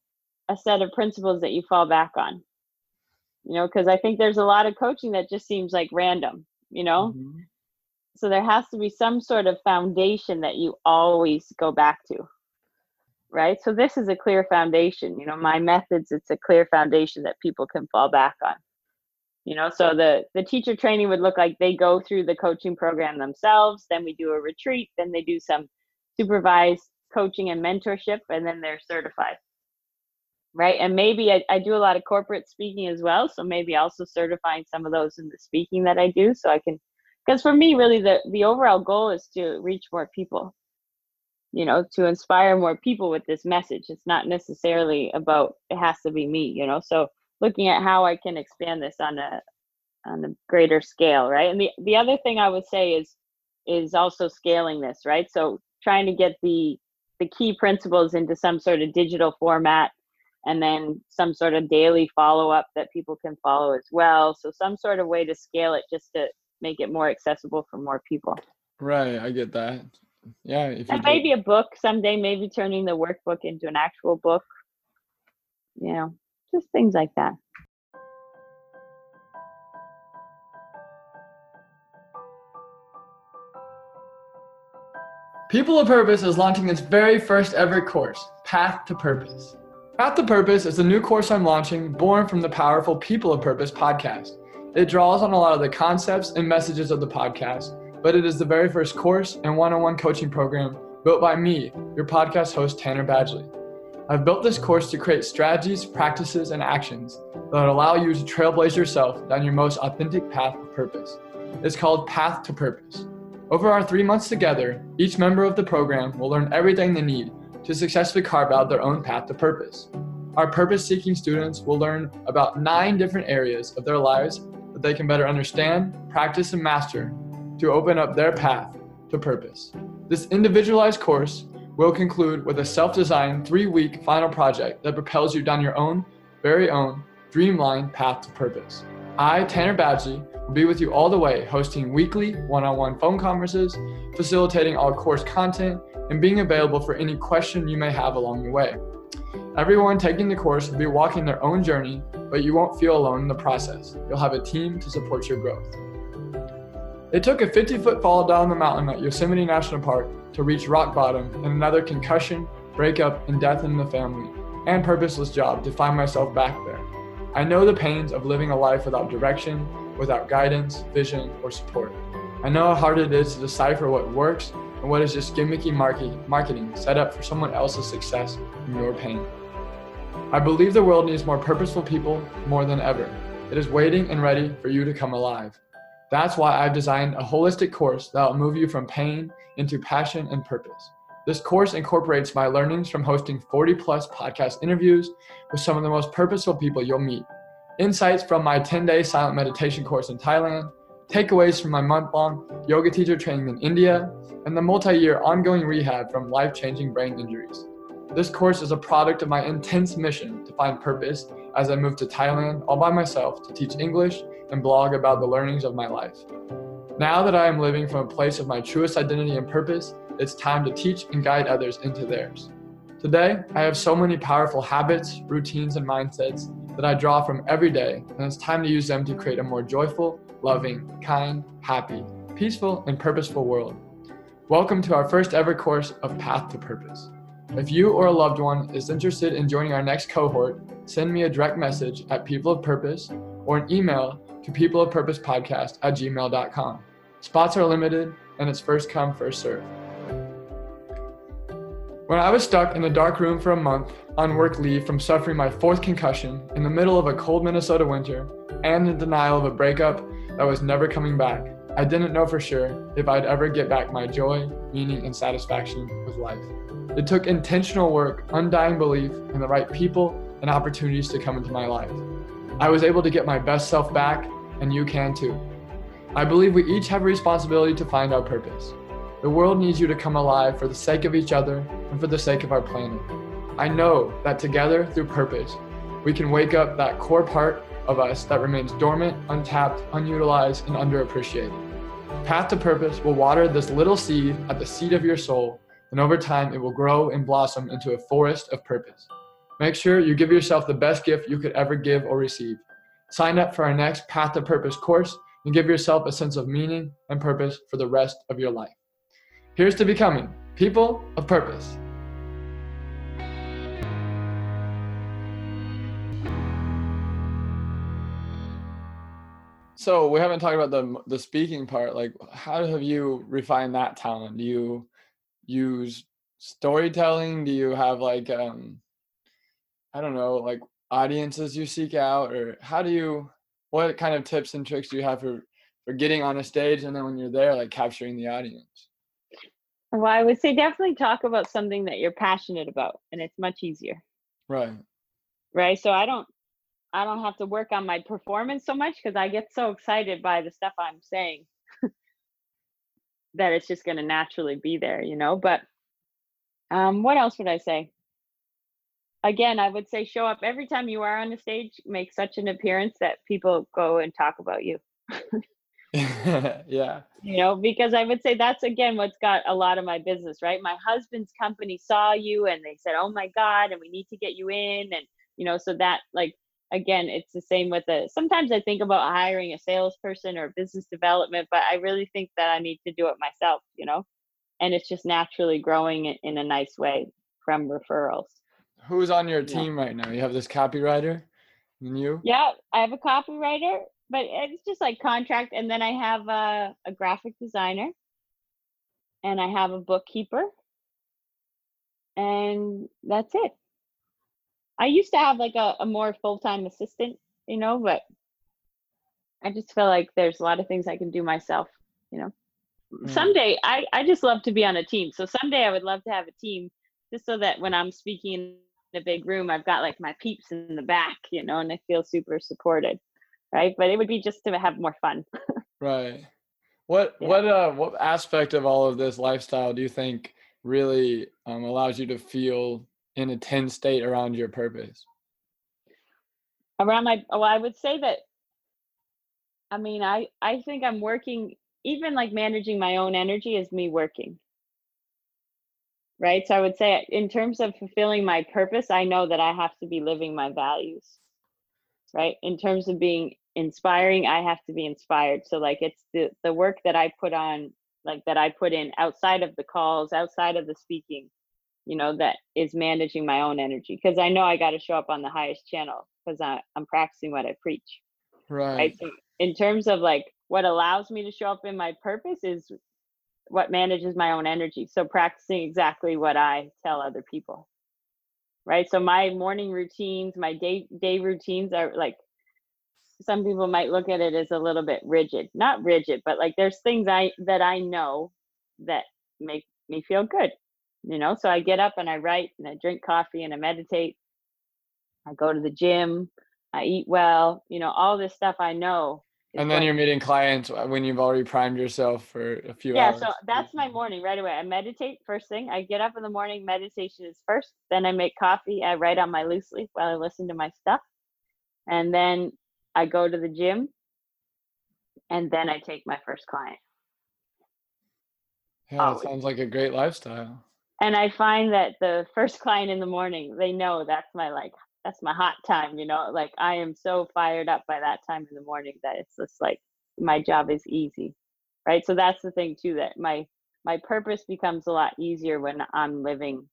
a set of principles that you fall back on, you know, because I think there's a lot of coaching that just seems like random, you know, mm-hmm. So there has to be some sort of foundation that you always go back to. Right. So this is a clear foundation, you know, my methods, it's a clear foundation that people can fall back on, you know, so the teacher training would look like they go through the coaching program themselves. Then we do a retreat, then they do some supervised coaching and mentorship, and then they're certified. Right. And maybe I do a lot of corporate speaking as well. So maybe also certifying some of those in the speaking that I do, so I can, because for me, really the overall goal is to reach more people, you know, to inspire more people with this message. It's not necessarily about, it has to be me, you know, so looking at how I can expand this on a greater scale, right? And the other thing I would say is also scaling this, right? So trying to get the key principles into some sort of digital format, and then some sort of daily follow-up that people can follow as well. So some sort of way to scale it, just to make it more accessible for more people. Right, I get that. Yeah. That may be a book someday, maybe turning the workbook into an actual book. You know. Just things like that. People of Purpose is launching its very first ever course, Path to Purpose. Path to Purpose is the new course I'm launching, born from the powerful People of Purpose podcast. It draws on a lot of the concepts and messages of the podcast, but it is the very first course and one-on-one coaching program built by me, your podcast host, Tanner Badgley. I've built this course to create strategies, practices, and actions that allow you to trailblaze yourself down your most authentic path of purpose. It's called Path to Purpose. Over our 3 months together, each member of the program will learn everything they need to successfully carve out their own path to purpose. Our purpose-seeking students will learn about 9 different areas of their lives that they can better understand, practice, and master to open up their path to purpose. This individualized course will conclude with a self-designed 3-week final project that propels you down your own, very own, dreamlined path to purpose. I, Tanner Badgley, will be with you all the way, hosting weekly one-on-one phone conferences, facilitating all course content, and being available for any question you may have along the way. Everyone taking the course will be walking their own journey, but you won't feel alone in the process. You'll have a team to support your growth. It took a 50-foot fall down the mountain at Yosemite National Park to reach rock bottom and another concussion, breakup, and death in the family, and purposeless job to find myself back there. I know the pains of living a life without direction, without guidance, vision, or support. I know how hard it is to decipher what works and what is just gimmicky marketing set up for someone else's success and your pain. I believe the world needs more purposeful people more than ever. It is waiting and ready for you to come alive. That's why I've designed a holistic course that will move you from pain into passion and purpose. This course incorporates my learnings from hosting 40-plus podcast interviews with some of the most purposeful people you'll meet, insights from my 10-day silent meditation course in Thailand, takeaways from my month-long yoga teacher training in India, and the multi-year ongoing rehab from life-changing brain injuries. This course is a product of my intense mission to find purpose as I moved to Thailand all by myself to teach English and blog about the learnings of my life. Now that I am living from a place of my truest identity and purpose, it's time to teach and guide others into theirs. Today, I have so many powerful habits, routines, and mindsets that I draw from every day, and it's time to use them to create a more joyful, loving, kind, happy, peaceful, and purposeful world. Welcome to our first ever course of Path to Purpose. If you or a loved one is interested in joining our next cohort, send me a direct message at People of Purpose or an email to peopleofpurposepodcast@gmail.com. Spots are limited, and it's first come, first serve. When I was stuck in a dark room for a month on work leave from suffering my 4th concussion in the middle of a cold Minnesota winter and in denial of a breakup that was never coming back, I didn't know for sure if I'd ever get back my joy, meaning, and satisfaction with life. It took intentional work, undying belief, and the right people and opportunities to come into my life. I was able to get my best self back, and you can too. I believe we each have a responsibility to find our purpose. The world needs you to come alive for the sake of each other and for the sake of our planet. I know that together, through purpose, we can wake up that core part of us that remains dormant, untapped, unutilized, and underappreciated. Path to Purpose will water this little seed at the seat of your soul, and over time it will grow and blossom into a forest of purpose. Make sure you give yourself the best gift you could ever give or receive. Sign up for our next Path to Purpose course and give yourself a sense of meaning and purpose for the rest of your life. Here's to becoming people of purpose. So we haven't talked about the speaking part. Like, how have you refined that talent? Do you use storytelling? Do you have like, I don't know, like audiences you seek out, or what kind of tips and tricks do you have for getting on a stage and then when you're there, like capturing the audience? Well, I would say definitely talk about something that you're passionate about, and it's much easier. Right. So I don't have to work on my performance so much because I get so excited by the stuff I'm saying that it's just going to naturally be there, you know. But what else would I say? Again, I would say show up every time you are on the stage. Make such an appearance that people go and talk about you. Yeah. You know, because I would say that's, again, what's got a lot of my business, right? My husband's company saw you and they said, oh my God, and we need to get you in. And, you know, so that, like, again, it's the same with sometimes I think about hiring a salesperson or business development, but I really think that I need to do it myself, you know, and it's just naturally growing in a nice way from referrals. Who's on your team right now? You have this copywriter and you? Yeah, I have a copywriter. But it's just like contract. And then I have a graphic designer and I have a bookkeeper and that's it. I used to have like a more full-time assistant, you know, but I just feel like there's a lot of things I can do myself, you know. Mm. Someday, I just love to be on a team. So someday I would love to have a team just so that when I'm speaking in a big room, I've got like my peeps in the back, you know, and I feel super supported. Right. But it would be just to have more fun. Right. What aspect of all of this lifestyle do you think really allows you to feel in a tense state around your purpose? Well, I would say that I mean, I think I'm working, even like managing my own energy is me working. Right. So I would say in terms of fulfilling my purpose, I know that I have to be living my values. Right. In terms of being inspiring, I have to be inspired. So like it's the work that I put on, like that I put in outside of the calls, outside of the speaking, you know, that is managing my own energy, because I know I got to show up on the highest channel because I'm practicing what I preach. Right. So in terms of like what allows me to show up in my purpose is what manages my own energy. So practicing exactly what I tell other people, right? So my morning routines, my day routines are like, some people might look at it as a little bit rigid, not rigid, but like there's things that I know that make me feel good, you know? So I get up and I write and I drink coffee and I meditate. I go to the gym, I eat well, you know, all this stuff I know. And then you're meeting clients when you've already primed yourself for a few hours. Yeah, so that's my morning right away. I meditate first thing. I get up in the morning, meditation is first. Then I make coffee. I write on my loose leaf while I listen to my stuff. And then I go to the gym. And then I take my first client. Yeah, that sounds like a great lifestyle. And I find that the first client in the morning, they know that's my hot time, you know, like I am so fired up by that time in the morning that it's just like my job is easy, right? So that's the thing too, that my purpose becomes a lot easier when I'm living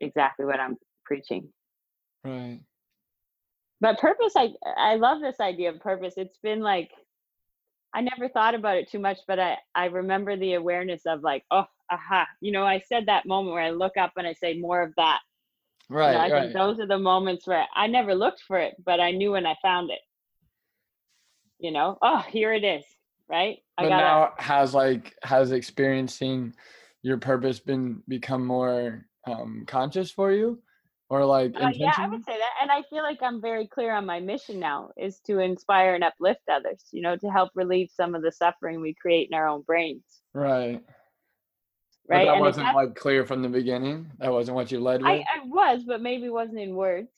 exactly what I'm preaching. Right. But purpose, I love this idea of purpose. It's been like, I never thought about it too much, but I remember the awareness of like, oh, aha, you know, I said that moment where I look up and I say more of that. Right. You know, I think those are the moments where I never looked for it, but I knew when I found it, you know, oh, here it is. Right. Now has experiencing your purpose become more conscious for you, or like intentional? Yeah, I would say that. And I feel like I'm very clear on my mission now is to inspire and uplift others, you know, to help relieve some of the suffering we create in our own brains. Right. Right? But that wasn't like clear from the beginning? That wasn't what you led with? I was, but maybe wasn't in words.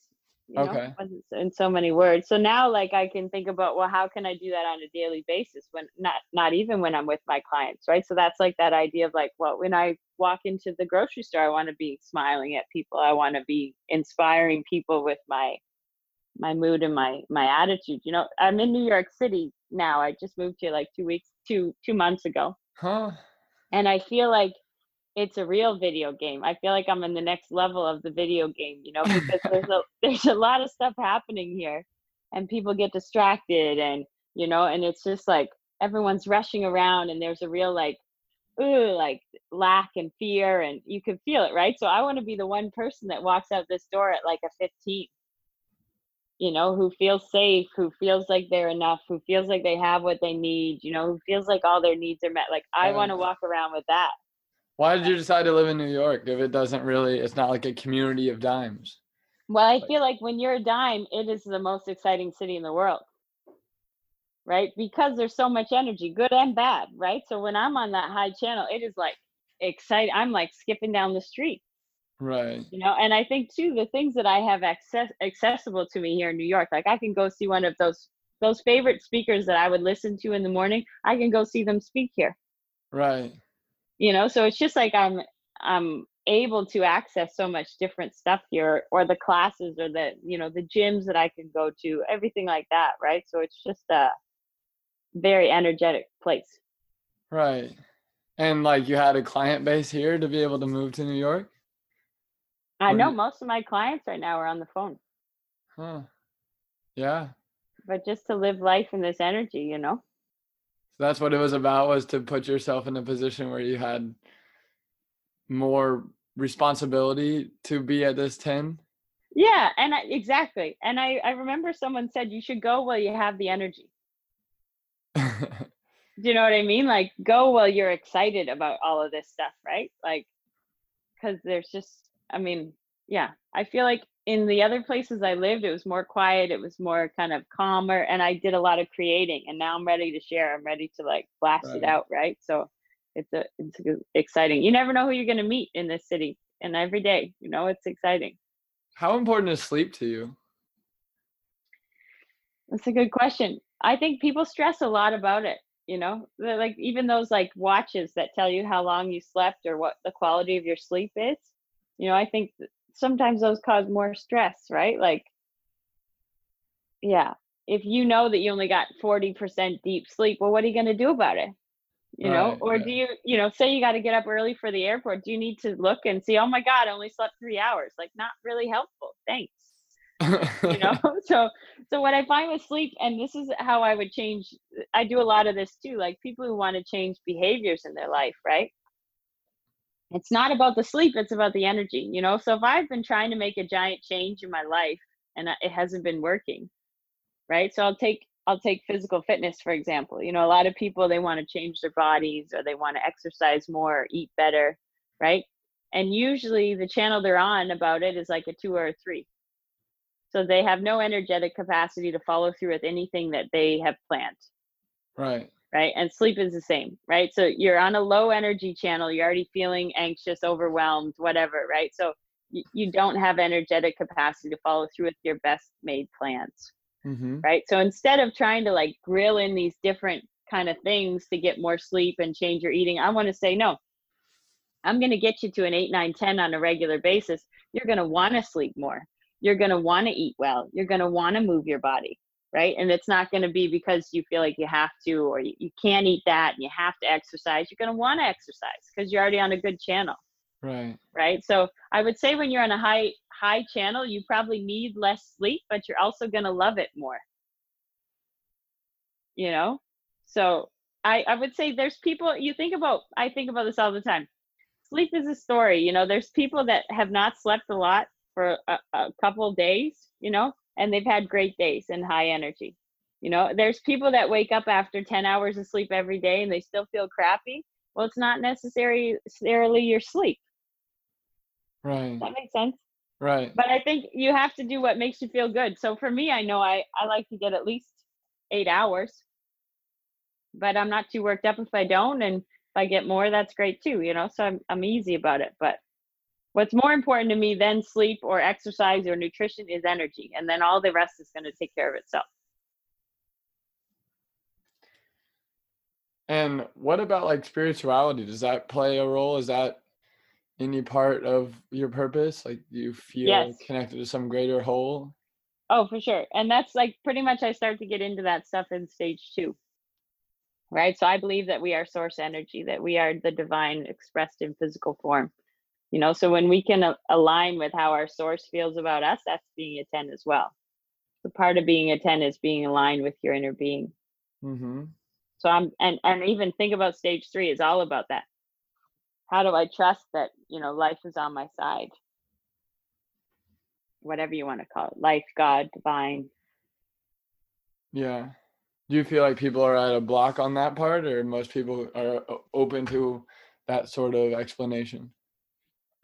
You know? Okay. It wasn't in so many words. So now like I can think about, well, how can I do that on a daily basis when not even when I'm with my clients, right? So that's like that idea of like, well, when I walk into the grocery store, I want to be smiling at people. I want to be inspiring people with my mood and my attitude. You know, I'm in New York City now. I just moved here like 2 months ago. Huh. And I feel like it's a real video game. I feel like I'm in the next level of the video game, you know, because there's a lot of stuff happening here and people get distracted and, you know, and it's just like everyone's rushing around and there's a real like, ooh, like lack and fear and you can feel it, right? So I want to be the one person that walks out this door at like a 15, you know, who feels safe, who feels like they're enough, who feels like they have what they need, you know, who feels like all their needs are met. Like I want to walk around with that. Why did you decide to live in New York if it's not like a community of dimes? Well, I feel like when you're a dime, it is the most exciting city in the world, right? Because there's so much energy, good and bad, right? So when I'm on that high channel, it is like exciting. I'm like skipping down the street. Right. You know, and I think too, the things that I have accessible to me here in New York, like I can go see one of those favorite speakers that I would listen to in the morning. I can go see them speak here. Right. You know, so it's just like I'm able to access so much different stuff here, or the classes, or the, you know, the gyms that I can go to, everything like that, right? So it's just a very energetic place. Right. And like you had a client base here to be able to move to New York? I know most of my clients right now are on the phone. Huh. Yeah. But just to live life in this energy, you know? So that's what it was about, was to put yourself in a position where you had more responsibility to be at this 10. Yeah, and exactly. And I remember someone said, you should go while you have the energy. Do you know what I mean? Like, go while you're excited about all of this stuff, right? Like, because there's just, I mean, yeah. I feel like in the other places I lived, it was more quiet. It was more kind of calmer. And I did a lot of creating, and now I'm ready to share. I'm ready to like blast it out. Right. So it's exciting. You never know who you're going to meet in this city, and every day, you know, it's exciting. How important is sleep to you? That's a good question. I think people stress a lot about it. You know, like even those like watches that tell you how long you slept or what the quality of your sleep is, you know, I think sometimes those cause more stress, right? Like, yeah, if you know that you only got 40% deep sleep, well, what are you going to do about it? You know, right, or yeah. Do you, you know, say you got to get up early for the airport. Do you need to look and see, oh my God, I only slept 3 hours. Like, not really helpful. Thanks. You know, so what I find with sleep, and this is how I would change, I do a lot of this too, like people who want to change behaviors in their life, right? It's not about the sleep, it's about the energy, you know? So if I've been trying to make a giant change in my life and it hasn't been working, right? So I'll take physical fitness, for example. You know, a lot of people, they want to change their bodies or they want to exercise more, or eat better, right? And usually the channel they're on about it is like a 2 or a 3. So they have no energetic capacity to follow through with anything that they have planned. Right. Right. And sleep is the same. Right. So you're on a low energy channel. You're already feeling anxious, overwhelmed, whatever. Right. So you don't have energetic capacity to follow through with your best made plans. Mm-hmm. Right. So instead of trying to like grill in these different kind of things to get more sleep and change your eating, I want to say, no, I'm going to get you to an 8, 9, 10 on a regular basis. You're going to want to sleep more. You're going to want to eat well. You're going to want to move your body, right? And it's not going to be because you feel like you have to, or you can't eat that and you have to exercise. You're going to want to exercise because you're already on a good channel. Right. Right. So I would say when you're on a high channel, you probably need less sleep, but you're also going to love it more. You know? So I would say there's people I think about this all the time. Sleep is a story. You know, there's people that have not slept a lot for a couple of days, you know, and they've had great days and high energy. You know, there's people that wake up after 10 hours of sleep every day and they still feel crappy. Well, it's not necessarily your sleep. Right. Does that make sense? Right. But I think you have to do what makes you feel good. So for me, I know I like to get at least 8 hours, but I'm not too worked up if I don't. And if I get more, that's great too, you know, so I'm easy about it. But what's more important to me than sleep or exercise or nutrition is energy. And then all the rest is going to take care of itself. And what about like spirituality? Does that play a role? Is that any part of your purpose? Like, do you feel connected to some greater whole? Oh, for sure. And that's like pretty much I start to get into that stuff in stage 2. Right. So I believe that we are source energy, that we are the divine expressed in physical form. You know, so when we can align with how our source feels about us, that's being a 10 as well. So part of being a 10 is being aligned with your inner being. Mm-hmm. So and even think about stage 3 is all about that. How do I trust that, you know, life is on my side? Whatever you want to call it, life, God, divine. Yeah. Do you feel like people are at a block on that part, or most people are open to that sort of explanation?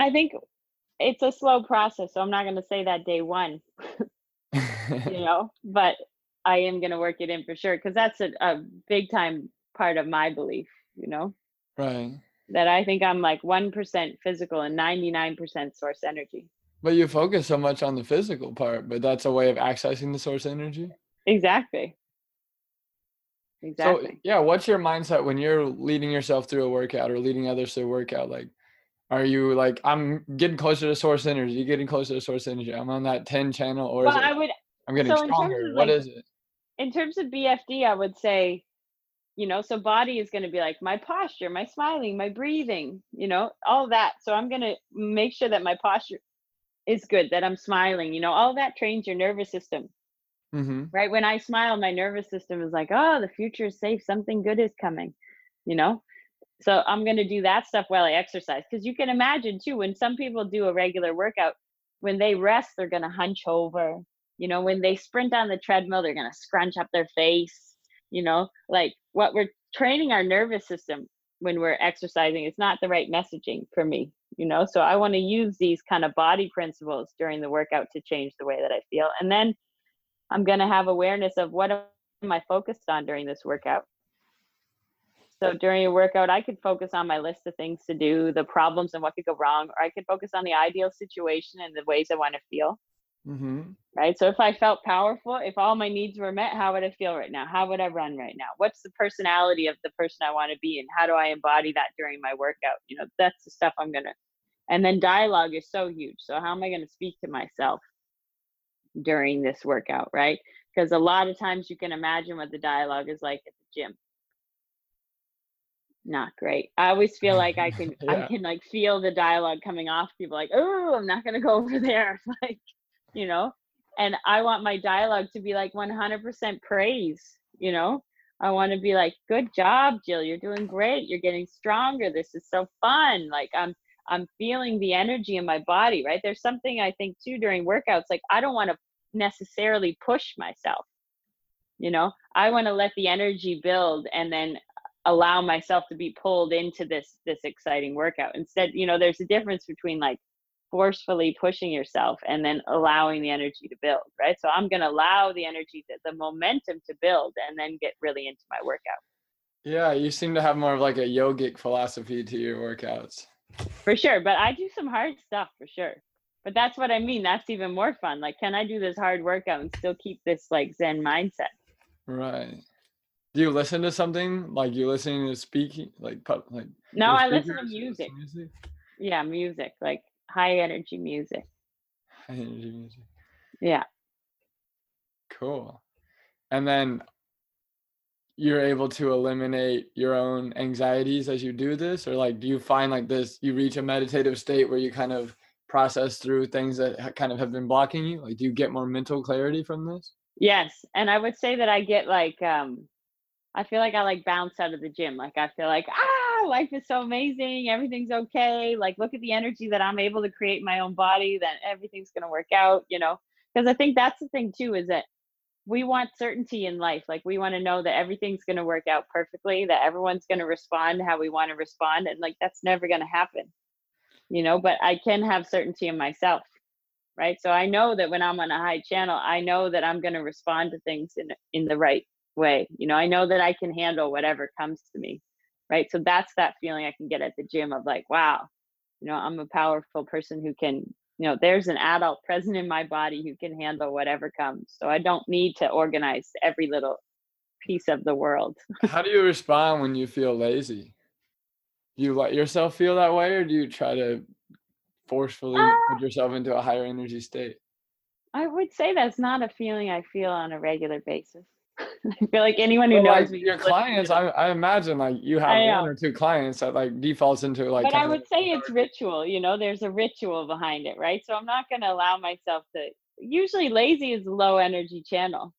I think it's a slow process, so I'm not going to say that day one, you know, but I am going to work it in for sure, because that's a big time part of my belief, you know, right? That I think I'm like 1% physical and 99% source energy. But you focus so much on the physical part, but that's a way of accessing the source energy. Exactly. So, yeah. What's your mindset when you're leading yourself through a workout or leading others through a workout? Like, are you like, I'm getting closer to source energy, I'm on that 10 channel, or well, I'm getting stronger. What is it? In terms of BFD, I would say, you know, so body is going to be like my posture, my smiling, my breathing, you know, all that. So I'm going to make sure that my posture is good, that I'm smiling, you know, all that trains your nervous system, mm-hmm. right? When I smile, my nervous system is like, oh, the future is safe. Something good is coming, you know? So I'm going to do that stuff while I exercise. Because you can imagine too, when some people do a regular workout, when they rest, they're going to hunch over. You know, when they sprint on the treadmill, they're going to scrunch up their face. You know, like what we're training our nervous system when we're exercising, it's not the right messaging for me. You know, so I want to use these kind of body principles during the workout to change the way that I feel. And then I'm going to have awareness of what am I focused on during this workout. So during a workout, I could focus on my list of things to do, the problems and what could go wrong, or I could focus on the ideal situation and the ways I want to feel. Mm-hmm. Right? So if I felt powerful, if all my needs were met, how would I feel right now? How would I run right now? What's the personality of the person I want to be? And how do I embody that during my workout? You know, that's the stuff I'm going to, and then dialogue is so huge. So how am I going to speak to myself during this workout, right? Because a lot of times you can imagine what the dialogue is like at the gym. Not great. I always feel like I can, yeah. I can like feel the dialogue coming off people like, oh, I'm not going to go over there. Like, you know, and I want my dialogue to be like 100% praise. You know, I want to be like, good job, Jill, you're doing great. You're getting stronger. This is so fun. Like I'm feeling the energy in my body, right? There's something I think too during workouts, like I don't want to necessarily push myself. You know, I want to let the energy build and then allow myself to be pulled into this exciting workout. Instead, you know, there's a difference between like forcefully pushing yourself and then allowing the energy to build, right? So I'm going to allow the energy, the momentum to build and then get really into my workout. Yeah. You seem to have more of like a yogic philosophy to your workouts. For sure. But I do some hard stuff for sure. But that's what I mean. That's even more fun. Like, can I do this hard workout and still keep this like Zen mindset? Right. Do you listen to something? Like you listening to speaking? Like no, I listen to music. Yeah, music. Like high energy music. High energy music. Yeah. Cool. And then you're able to eliminate your own anxieties as you do this? Or like, do you find like this, you reach a meditative state where you kind of process through things that kind of have been blocking you? Like, do you get more mental clarity from this? Yes. And I would say that I get like, I feel like I like bounce out of the gym. Like, I feel like, life is so amazing. Everything's okay. Like, look at the energy that I'm able to create in my own body, that everything's going to work out, you know? Because I think that's the thing too, is that we want certainty in life. Like we want to know that everything's going to work out perfectly, that everyone's going to respond how we want to respond. And like, that's never going to happen, you know, but I can have certainty in myself. Right. So I know that when I'm on a high channel, I know that I'm going to respond to things in the right way. You know, I know that I can handle whatever comes to me. Right. So that's that feeling I can get at the gym of like, wow, you know, I'm a powerful person who can, you know, there's an adult present in my body who can handle whatever comes. So I don't need to organize every little piece of the world. How do you respond when you feel lazy? Do you let yourself feel that way or do you try to forcefully put yourself into a higher energy state? I would say that's not a feeling I feel on a regular basis. I feel like anyone who knows me. Your clients, I imagine like you have one or two clients that like defaults into like. But I would say it's ritual, you know, there's a ritual behind it, right? So I'm not going to allow myself to, usually lazy is low energy channel.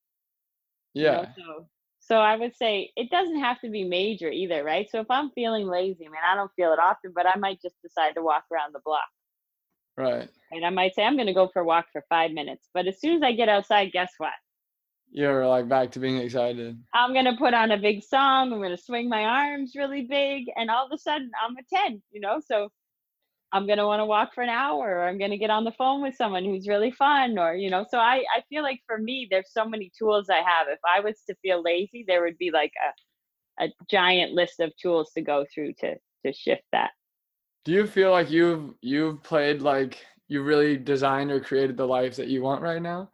Yeah. You know, so I would say it doesn't have to be major either, right? So if I'm feeling lazy, I mean, I don't feel it often, but I might just decide to walk around the block. Right. And I might say, I'm going to go for a walk for 5 minutes. But as soon as I get outside, guess what? You're like back to being excited. I'm going to put on a big song. I'm going to swing my arms really big. And all of a sudden I'm a 10, you know, so I'm going to want to walk for an hour. Or I'm going to get on the phone with someone who's really fun or, you know, so I feel like for me, there's so many tools I have. If I was to feel lazy, there would be like a giant list of tools to go through to shift that. Do you feel like you've played, like you really designed or created the life that you want right now?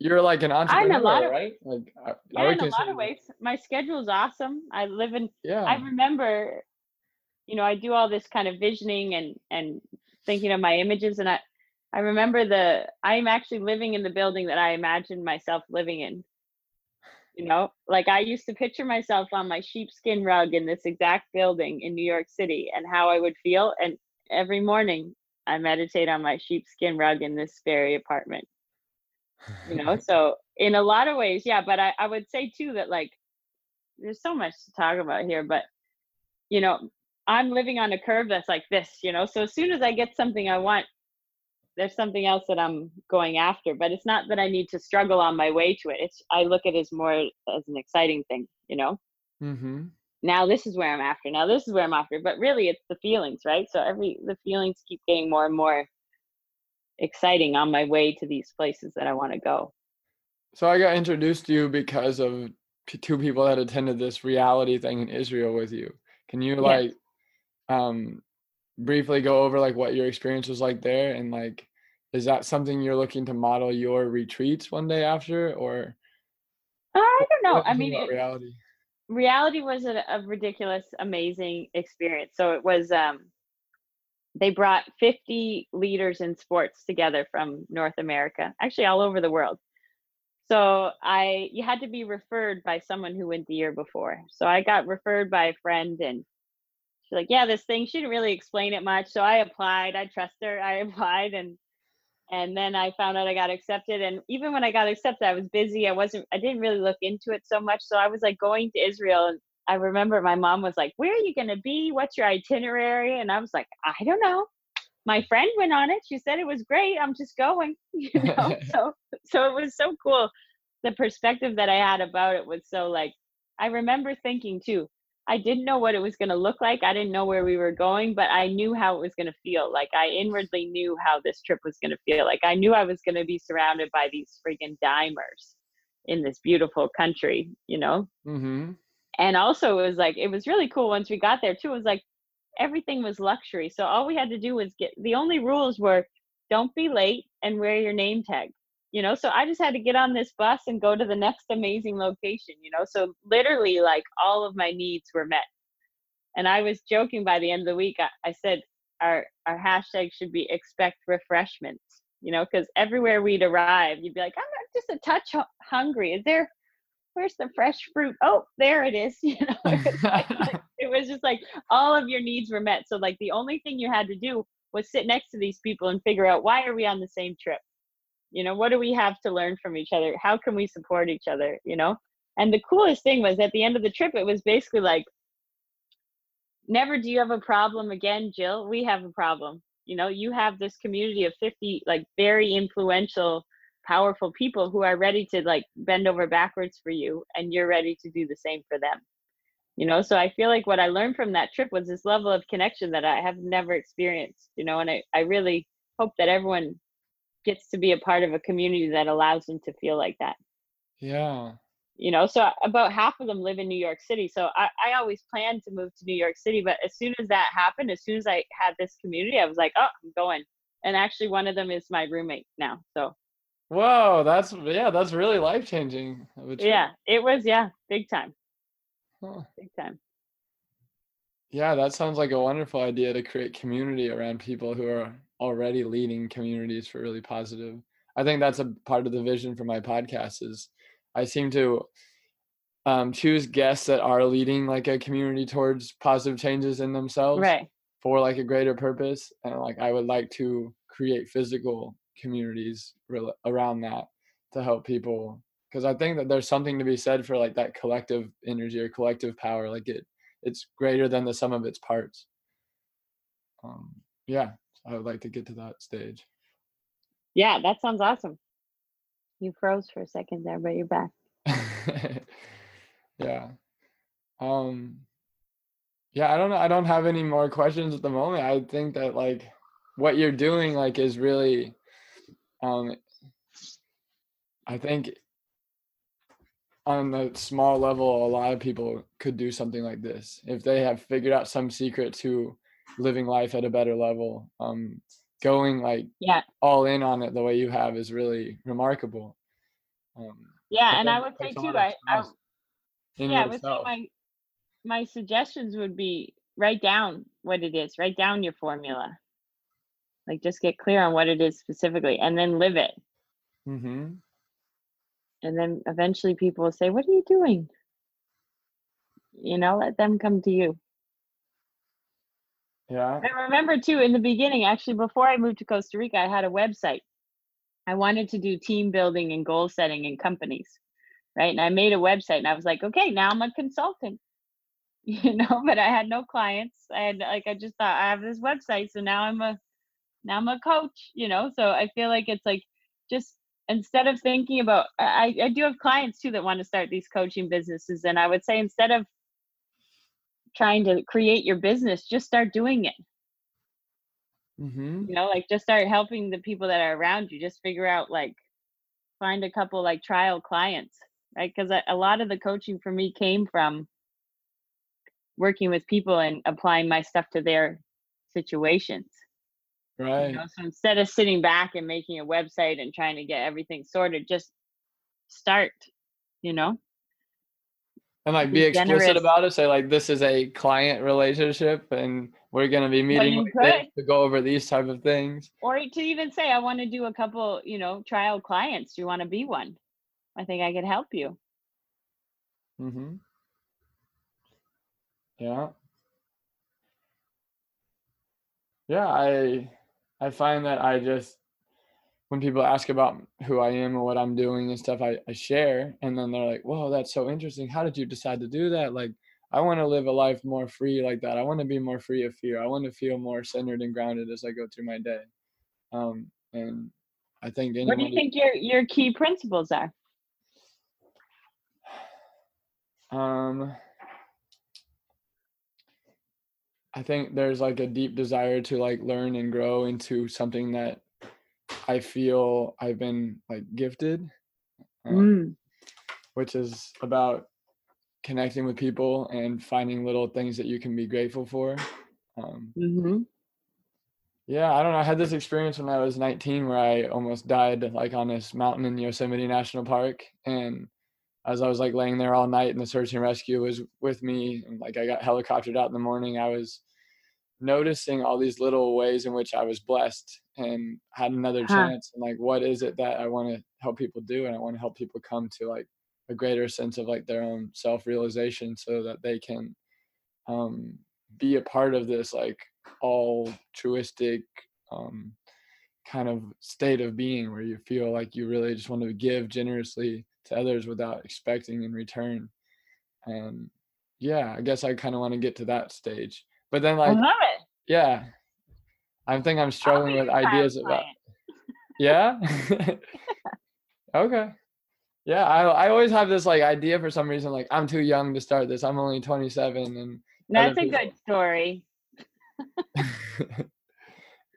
You're like an entrepreneur, right? Like, yeah, in a lot of ways. My schedule is awesome. I live in, I remember, you know, I do all this kind of visioning and thinking of my images. And I remember I'm actually living in the building that I imagined myself living in. You know, like I used to picture myself on my sheepskin rug in this exact building in New York City and how I would feel. And every morning I meditate on my sheepskin rug in this very apartment. You know, so in a lot of ways, yeah, but I would say too that like there's so much to talk about here, but you know, I'm living on a curve that's like this, you know, so as soon as I get something I want, there's something else that I'm going after, but it's not that I need to struggle on my way to it. It's I look at it as more as an exciting thing, you know. Mm-hmm. Now this is where I'm after. Now this is where I'm after, but really it's the feelings, right? So the feelings keep getting more and more exciting on my way to these places that I want to go. So I got introduced to you because of two people that attended this reality thing in Israel with you. Can you like briefly go over like what your experience was like there and like Is that something you're looking to model your retreats one day after, or? I don't know. I mean, reality was a ridiculous, amazing experience. So it was, they brought 50 leaders in sports together from North America, actually all over the world. So you had to be referred by someone who went the year before. So I got referred by a friend, and she's like, yeah, this thing, she didn't really explain it much. So I applied, I trust her, I applied, and then I found out I got accepted. And even when I got accepted, I was busy. I didn't really look into it so much. So I was like going to Israel, and I remember my mom was like, where are you going to be? What's your itinerary? And I was like, I don't know. My friend went on it. She said it was great. I'm just going, you know? So it was so cool. The perspective that I had about it was so like, I remember thinking too, I didn't know what it was going to look like. I didn't know where we were going, but I knew how it was going to feel. Like I inwardly knew how this trip was going to feel. Like I knew I was going to be surrounded by these friggin' dimers in this beautiful country, you know? Mm-hmm. And also it was really cool once we got there too. It was like, everything was luxury. So all we had to do was the only rules were don't be late and wear your name tag, you know? So I just had to get on this bus and go to the next amazing location, you know? So literally like all of my needs were met. And I was joking by the end of the week, I said, our hashtag should be expect refreshments, you know? Cause everywhere we'd arrive, you'd be like, I'm just a touch hungry. Where's the fresh fruit? Oh, there it is. You know, it was just like all of your needs were met. So like the only thing you had to do was sit next to these people and figure out, why are we on the same trip? You know, what do we have to learn from each other? How can we support each other? You know, and the coolest thing was at the end of the trip, it was basically like, never do you have a problem again, Jill. We have a problem. You know, you have this community of 50, like very influential, powerful people who are ready to like bend over backwards for you, and you're ready to do the same for them. You know, so I feel like what I learned from that trip was this level of connection that I have never experienced, you know, and I really hope that everyone gets to be a part of a community that allows them to feel like that. Yeah. You know, so about half of them live in New York City. So I always planned to move to New York City, but as soon as that happened, as soon as I had this community, I was like, oh, I'm going. And actually one of them is my roommate now. So whoa, that's really life-changing. Yeah, it was, big time. Huh. Big time. Yeah, that sounds like a wonderful idea to create community around people who are already leading communities for really positive. I think that's a part of the vision for my podcast is I seem to choose guests that are leading like a community towards positive changes in themselves, right, for like a greater purpose. And like I would like to create physical communities around that to help people, because I think that there's something to be said for like that collective energy or collective power. Like it's greater than the sum of its parts. I would like to get to that stage. Yeah, that sounds awesome. You froze for a second there, but you're back. Yeah. I don't know. I don't have any more questions at the moment. I think that like what you're doing like is really I think on a small level, a lot of people could do something like this. If they have figured out some secret to living life at a better level, going like all in on it the way you have is really remarkable. And I would say too, my suggestions would be write down what it is, write down your formula. Like just get clear on what it is specifically and then live it. Mm-hmm. And then eventually people will say, what are you doing? You know, let them come to you. Yeah. I remember too, in the beginning, actually, before I moved to Costa Rica, I had a website. I wanted to do team building and goal setting in companies, right? And I made a website and I was like, okay, now I'm a consultant. You know, but I had no clients. And like, I just thought I have this website. So now I'm a coach, you know? So I feel like it's like, just instead of thinking about, I do have clients too that want to start these coaching businesses. And I would say, instead of trying to create your business, just start doing it. Mm-hmm. You know, like just start helping the people that are around you, just figure out, like find a couple like trial clients, right? Cause a lot of the coaching for me came from working with people and applying my stuff to their situations. Right. You know? So instead of sitting back and making a website and trying to get everything sorted, just start, you know? And like be explicit about it. Say like, this is a client relationship and we're going to be meeting to go over these type of things. Or to even say, I want to do a couple, you know, trial clients. Do you want to be one? I think I could help you. Mm-hmm. Yeah. Yeah, I find that I just, when people ask about who I am and what I'm doing and stuff, I share. And then they're like, whoa, that's so interesting. How did you decide to do that? Like, I want to live a life more free like that. I want to be more free of fear. I want to feel more centered and grounded as I go through my day. And I think... What do you think your key principles are? I think there's like a deep desire to like learn and grow into something that I feel I've been like gifted, which is about connecting with people and finding little things that you can be grateful for. Yeah, I don't know. I had this experience when I was 19 where I almost died like on this mountain in Yosemite National Park. And as I was like laying there all night and the search and rescue was with me, and like I got helicoptered out in the morning, I was noticing all these little ways in which I was blessed and had another chance. And like, what is it that I want to help people do? And I want to help people come to like a greater sense of like their own self-realization so that they can be a part of this like altruistic kind of state of being where you feel like you really just want to give generously to others without expecting in return. And yeah, I guess I kind of want to get to that stage. But then like, I love it. Yeah, I think I'm struggling with ideas about, yeah. Okay. Yeah. I always have this like idea for some reason, like I'm too young to start this. I'm only 27. And that's a good story. Yeah.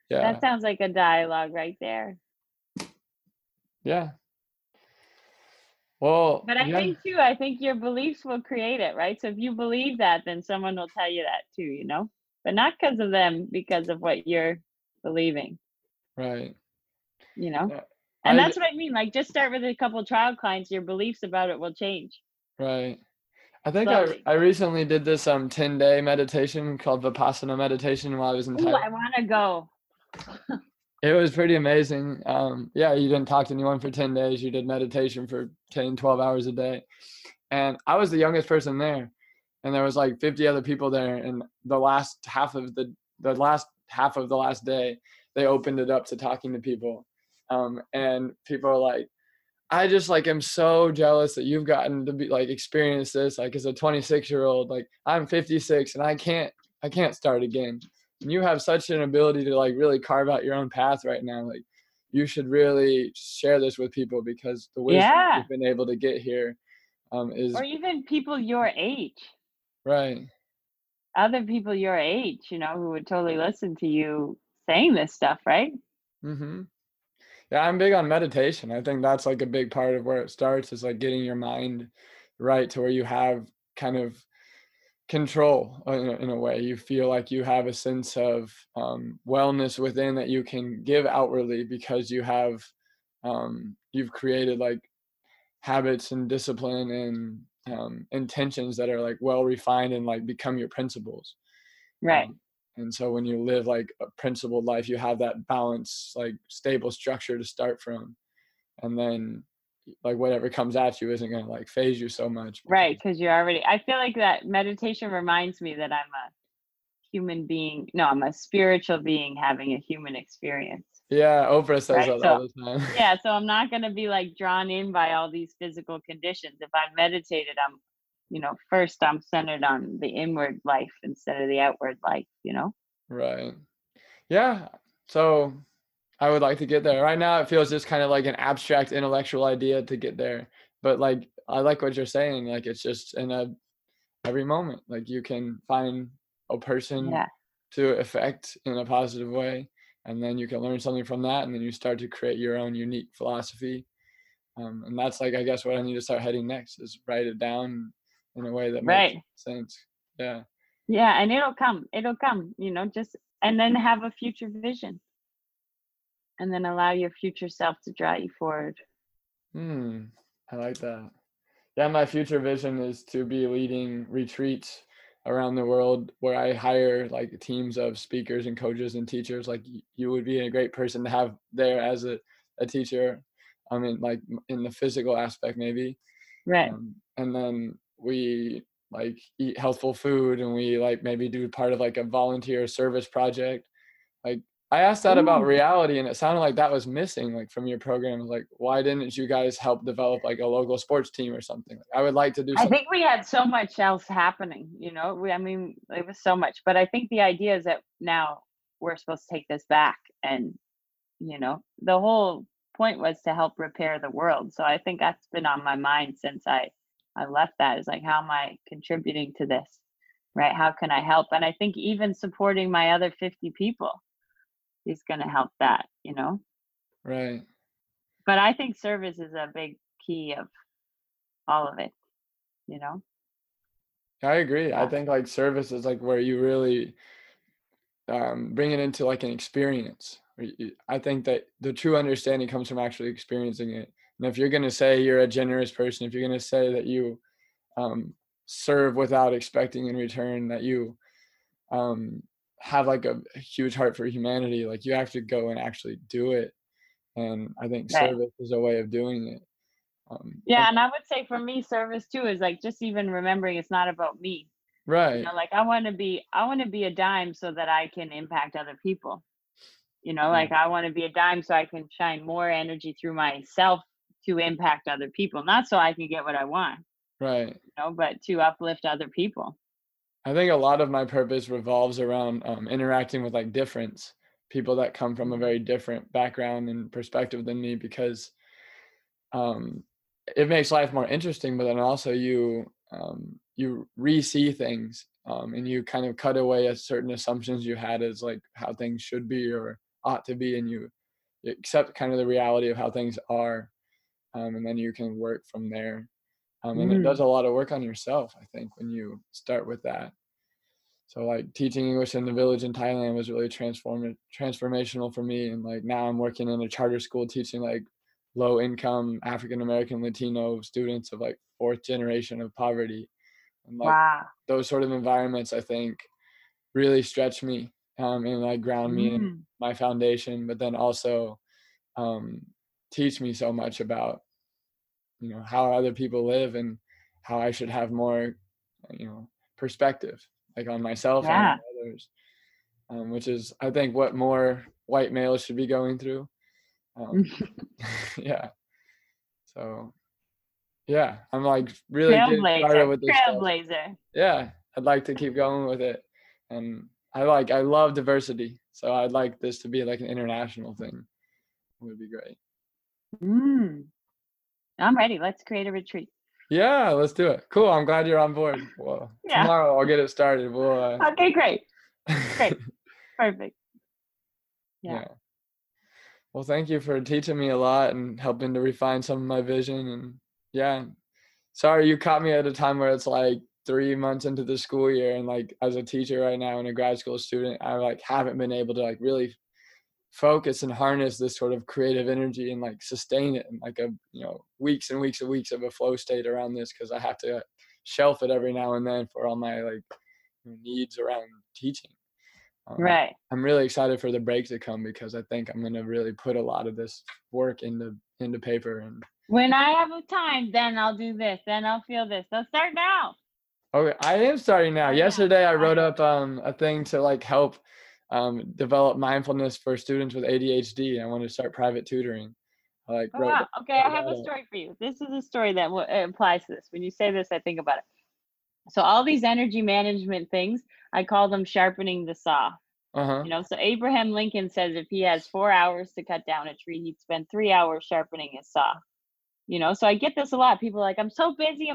That sounds like a dialogue right there. Yeah. Well, but I think your beliefs will create it, right? So if you believe that, then someone will tell you that too, you know, but not because of them, because of what you're believing. Right. You know, yeah. And that's what I mean. Like just start with a couple trial clients, your beliefs about it will change. Right. I think I recently did this 10-day meditation called Vipassana meditation while I was in Thailand. I want to go. It was pretty amazing. Yeah, you didn't talk to anyone for 10 days. You did meditation for 10, 12 hours a day. And I was the youngest person there. And there was like 50 other people there. And the last half of the last day, they opened it up to talking to people. And people are like, I just like am so jealous that you've gotten to be like experience this. Like as a 26-year-old, like I'm 56 and I can't start again. And you have such an ability to like really carve out your own path right now. Like you should really share this with people because the wisdom you've been able to get here is. Or even people your age. Right. Other people your age, you know, who would totally listen to you saying this stuff, right? Mm-hmm. Yeah, I'm big on meditation. I think that's like a big part of where it starts is like getting your mind right to where you have kind of control in a way. You feel like you have a sense of wellness within that you can give outwardly because you have you've created like habits and discipline and intentions that are like well refined and like become your principles, right? And so when you live like a principled life, you have that balance, like stable structure to start from, and then like whatever comes at you isn't going to like phase you so much. Right. Because you're already, I feel like that meditation reminds me that I'm a human being. No, I'm a spiritual being having a human experience. Yeah. Oprah says that all the time. Yeah. So I'm not going to be like drawn in by all these physical conditions. If I meditated, I'm, you know, first I'm centered on the inward life instead of the outward life, you know? Right. Yeah. So I would like to get there. Right now, it feels just kind of like an abstract intellectual idea to get there. But like, I like what you're saying. Like, it's just in every moment, like you can find a person to affect in a positive way. And then you can learn something from that. And then you start to create your own unique philosophy. And that's like, I guess what I need to start heading next is write it down in a way that makes sense. Yeah. Yeah. And it'll come, you know, just, and then have a future vision. and then allow your future self to draw you forward. I like that. Yeah, my future vision is to be leading retreats around the world where I hire like teams of speakers and coaches and teachers. Like you would be a great person to have there as a teacher. I mean, like in the physical aspect, maybe. Right. And then we like eat healthful food, and we like maybe do part of like a volunteer service project. Like I asked that about reality, and it sounded like that was missing like from your program. Like, why didn't you guys help develop like a local sports team or something? Like, I would like to do something. I think we had so much else happening, you know, it was so much, but I think the idea is that now we're supposed to take this back, and, you know, the whole point was to help repair the world. So I think that's been on my mind since I left that, is like, how am I contributing to this? Right? How can I help? And I think even supporting my other 50 people is going to help that, you know? Right. But I think service is a big key of all of it, you know? I agree. Yeah. I think like service is like where you really bring it into like an experience. I think that the true understanding comes from actually experiencing it. And if you're going to say you're a generous person, if you're going to say that you serve without expecting in return, that you have like a huge heart for humanity, like you have to go and actually do it. And I think service is a way of doing it. And I would say for me, service too is like just even remembering it's not about me. Right. You know, like I want to be a dime so that I can impact other people. You know, like I want to be a dime so I can shine more energy through myself to impact other people, not so I can get what I want. Right. You know, but to uplift other people. I think a lot of my purpose revolves around interacting with like difference, people that come from a very different background and perspective than me, because it makes life more interesting, but then also you re-see things and you kind of cut away at certain assumptions you had as like how things should be or ought to be, and you accept kind of the reality of how things are, and then you can work from there. And it does a lot of work on yourself, I think, when you start with that. So like teaching English in the village in Thailand was really transformational for me. And like now I'm working in a charter school teaching like low income African-American Latino students of like fourth generation of poverty. And like those sort of environments, I think, really stretch me and like ground me in my foundation, but then also teach me so much about, you know, how other people live and how I should have more, you know, perspective like on myself and on others, which is, I think, what more white males should be going through. So yeah, I'm like really getting started with this stuff. Yeah, I'd like to keep going with it, and I love diversity, so I'd like this to be like an international thing. It would be great. I'm ready. Let's create a retreat. Yeah, let's do it. Cool. I'm glad you're on board. Well, tomorrow I'll get it started. We'll, okay, great. Perfect. Yeah. Well, thank you for teaching me a lot and helping to refine some of my vision. And sorry you caught me at a time where it's like 3 months into the school year, and like as a teacher right now and a grad school student, I like haven't been able to like really focus and harness this sort of creative energy and like sustain it in like a, you know, weeks and weeks and weeks of a flow state around this, because I have to shelf it every now and then for all my like needs around teaching. I'm really excited for the break to come, because I think I'm going to really put a lot of this work into paper. And when I have the time, then I'll do this, then I'll feel this. Let's start now. Okay, I am starting now. Yesterday I wrote up a thing to like help develop mindfulness for students with ADHD. I want to start private tutoring. Okay, I have a story for you. This is a story that applies to this. When you say this, I think about it. So all these energy management things, I call them sharpening the saw. You know, so Abraham Lincoln says if he has 4 hours to cut down a tree, he'd spend 3 hours sharpening his saw. You know, so I get this a lot. People are like, I'm so busy.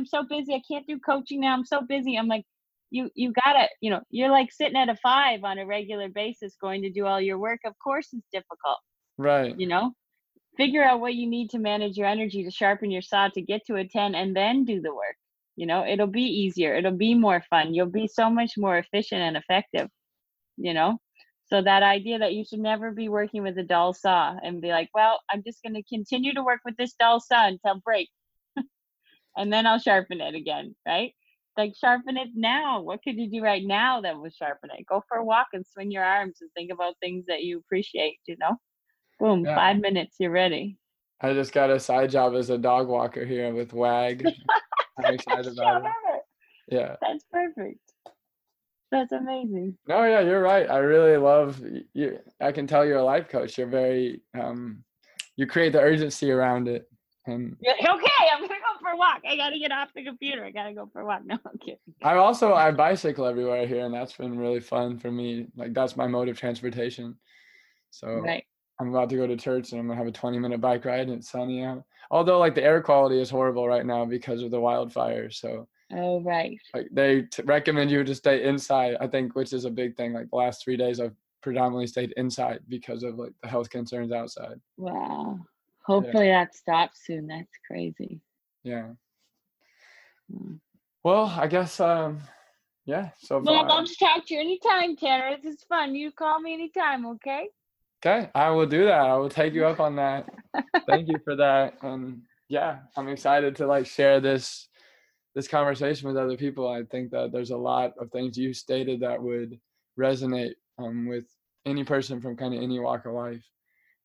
I can't do coaching now. I'm so busy. I'm like, You gotta, you know, you're like sitting at a 5 on a regular basis going to do all your work. Of course it's difficult. Right. You know, figure out what you need to manage your energy to sharpen your saw to get to a 10, and then do the work. You know, it'll be easier. It'll be more fun. You'll be so much more efficient and effective, you know? So that idea that you should never be working with a dull saw and be like, well, I'm just going to continue to work with this dull saw until break. And then I'll sharpen it again, right? Like, sharpen it now. What could you do right now that would sharpen it? Go for a walk and swing your arms and think about things that you appreciate, you know? Boom, yeah. 5 minutes, you're ready. I just got a side job as a dog walker here with Wag. I'm excited about it. Yeah. That's perfect. That's amazing. No, yeah, you're right. I really love you. I can tell you're a life coach. You're very, you create the urgency around it. And you're like, okay, I'm going to go for a walk. I got to get off the computer. I got to go for a walk. No, I'm kidding. I bicycle everywhere here, and that's been really fun for me. Like, that's my mode of transportation. So right. I'm about to go to church, and I'm going to have a 20-minute bike ride, and it's sunny out. Although, like, the air quality is horrible right now because of the wildfires. So. Oh, right. Like, they recommend you to stay inside, I think, which is a big thing. Like, the last 3 days, I've predominantly stayed inside because of, like, the health concerns outside. Wow. Hopefully that stops soon. That's crazy. Yeah. Well, I guess, so far. Well, I'll just talk to you anytime, Tanner. This is fun. You call me anytime, okay? Okay. I will do that. I will take you up on that. Thank you for that. I'm excited to, like, share this conversation with other people. I think that there's a lot of things you stated that would resonate with any person from kind of any walk of life.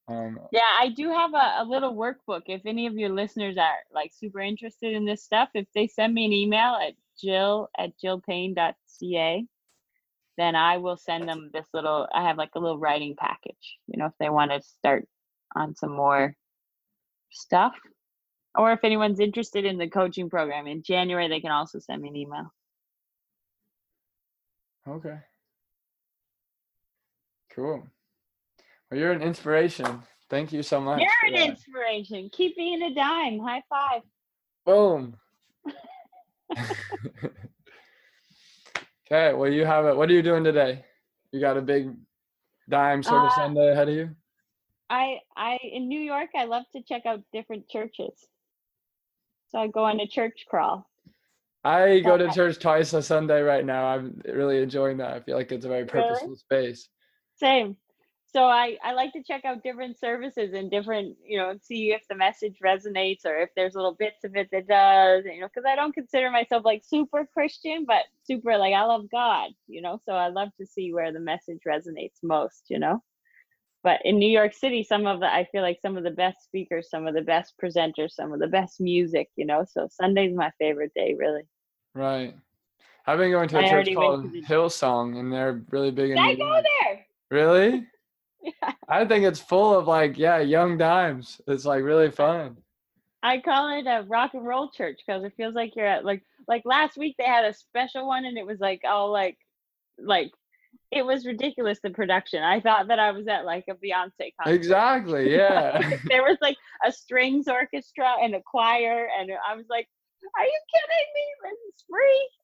I do have a little workbook. If any of your listeners are, like, super interested in this stuff, if they send me an email at jill@jillpayne.ca, then I will send them this little, I have, like, a little writing package, you know, if they want to start on some more stuff, or if anyone's interested in the coaching program in January, they can also send me an email. Okay. Cool. Well, you're an inspiration. Thank you so much. You're an inspiration. Keep being a dime. High five. Boom. Okay. Well, you have it. What are you doing today? You got a big dime sort of Sunday ahead of you? I in New York, I love to check out different churches. So I go on a church crawl. I go to church twice a Sunday right now. I'm really enjoying that. I feel like it's a very purposeful space. Same. So I like to check out different services and different, you know, see if the message resonates or if there's little bits of it that does, you know, because I don't consider myself, like, super Christian, but super, like, I love God, you know, so I love to see where the message resonates most, you know. But in New York City, I feel like some of the best speakers, some of the best presenters, some of the best music, you know, so Sunday's my favorite day, really. Right. I've been going to a church called Hillsong, and they're really big in New York. I go there! Really? Yeah. I think it's full of, like, young dimes. It's, like, really fun. I call it a rock and roll church because it feels like you're at, like last week they had a special one, and it was like all like it was ridiculous, the production. I thought that I was at, like, a Beyonce concert. Exactly, yeah. There was, like, a strings orchestra and a choir, and I was like, are you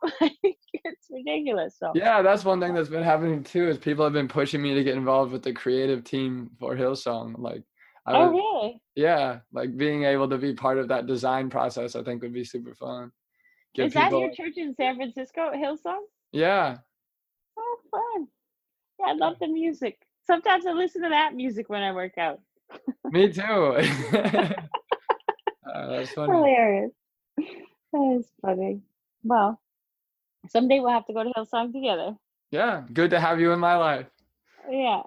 kidding me? This is free. It's ridiculous. So yeah, that's one thing that's been happening too, is people have been pushing me to get involved with the creative team for Hillsong. Like, really? Yeah, like, being able to be part of that design process, I think would be super fun. Is that your church in San Francisco, Hillsong? Yeah. Oh, fun. Yeah, I love the music. Sometimes I listen to that music when I work out. Me too. That's funny. Hilarious. That is funny. Well, someday we'll have to go to Hillsong together. Yeah, good to have you in my life. Yeah.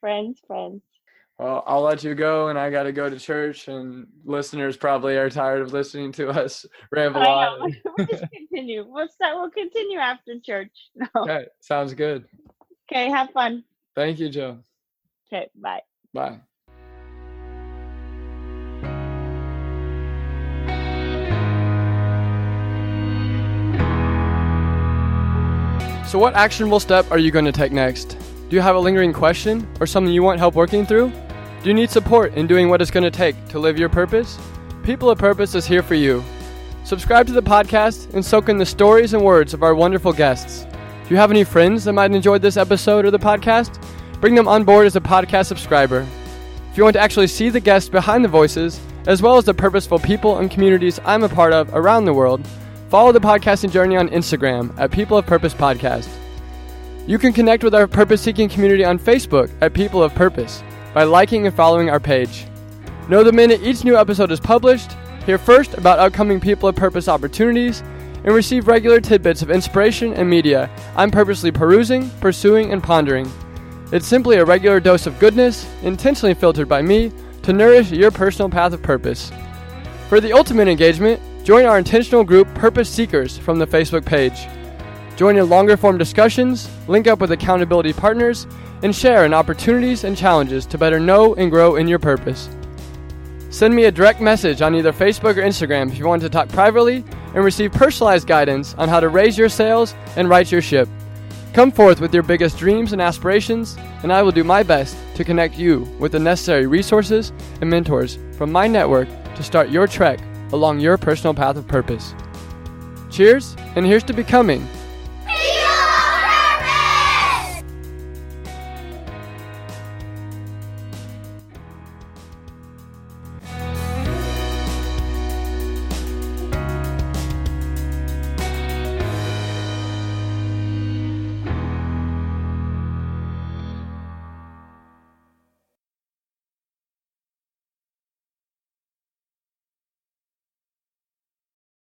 friends. Well, I'll let you go, and I got to go to church, and listeners probably are tired of listening to us ramble on. We'll just continue. We'll continue after church. No. Okay, sounds good. Okay, have fun. Thank you, Joe. Okay, bye. Bye. So what actionable step are you going to take next? Do you have a lingering question or something you want help working through? Do you need support in doing what it's going to take to live your purpose? People of Purpose is here for you. Subscribe to the podcast and soak in the stories and words of our wonderful guests. Do you have any friends that might enjoy this episode or the podcast? Bring them on board as a podcast subscriber. If you want to actually see the guests behind the voices, as well as the purposeful people and communities I'm a part of around the world, follow the podcasting journey on Instagram at People of Purpose Podcast. You can connect with our purpose-seeking community on Facebook at People of Purpose by liking and following our page. Know the minute each new episode is published, hear first about upcoming People of Purpose opportunities, and receive regular tidbits of inspiration and media I'm purposely perusing, pursuing, and pondering. It's simply a regular dose of goodness, intentionally filtered by me, to nourish your personal path of purpose. For the ultimate engagement, join our intentional group Purpose Seekers from the Facebook page. Join in longer form discussions, link up with accountability partners, and share in opportunities and challenges to better know and grow in your purpose. Send me a direct message on either Facebook or Instagram if you want to talk privately and receive personalized guidance on how to raise your sails and right your ship. Come forth with your biggest dreams and aspirations, and I will do my best to connect you with the necessary resources and mentors from my network to start your trek along your personal path of purpose. Cheers, and here's to becoming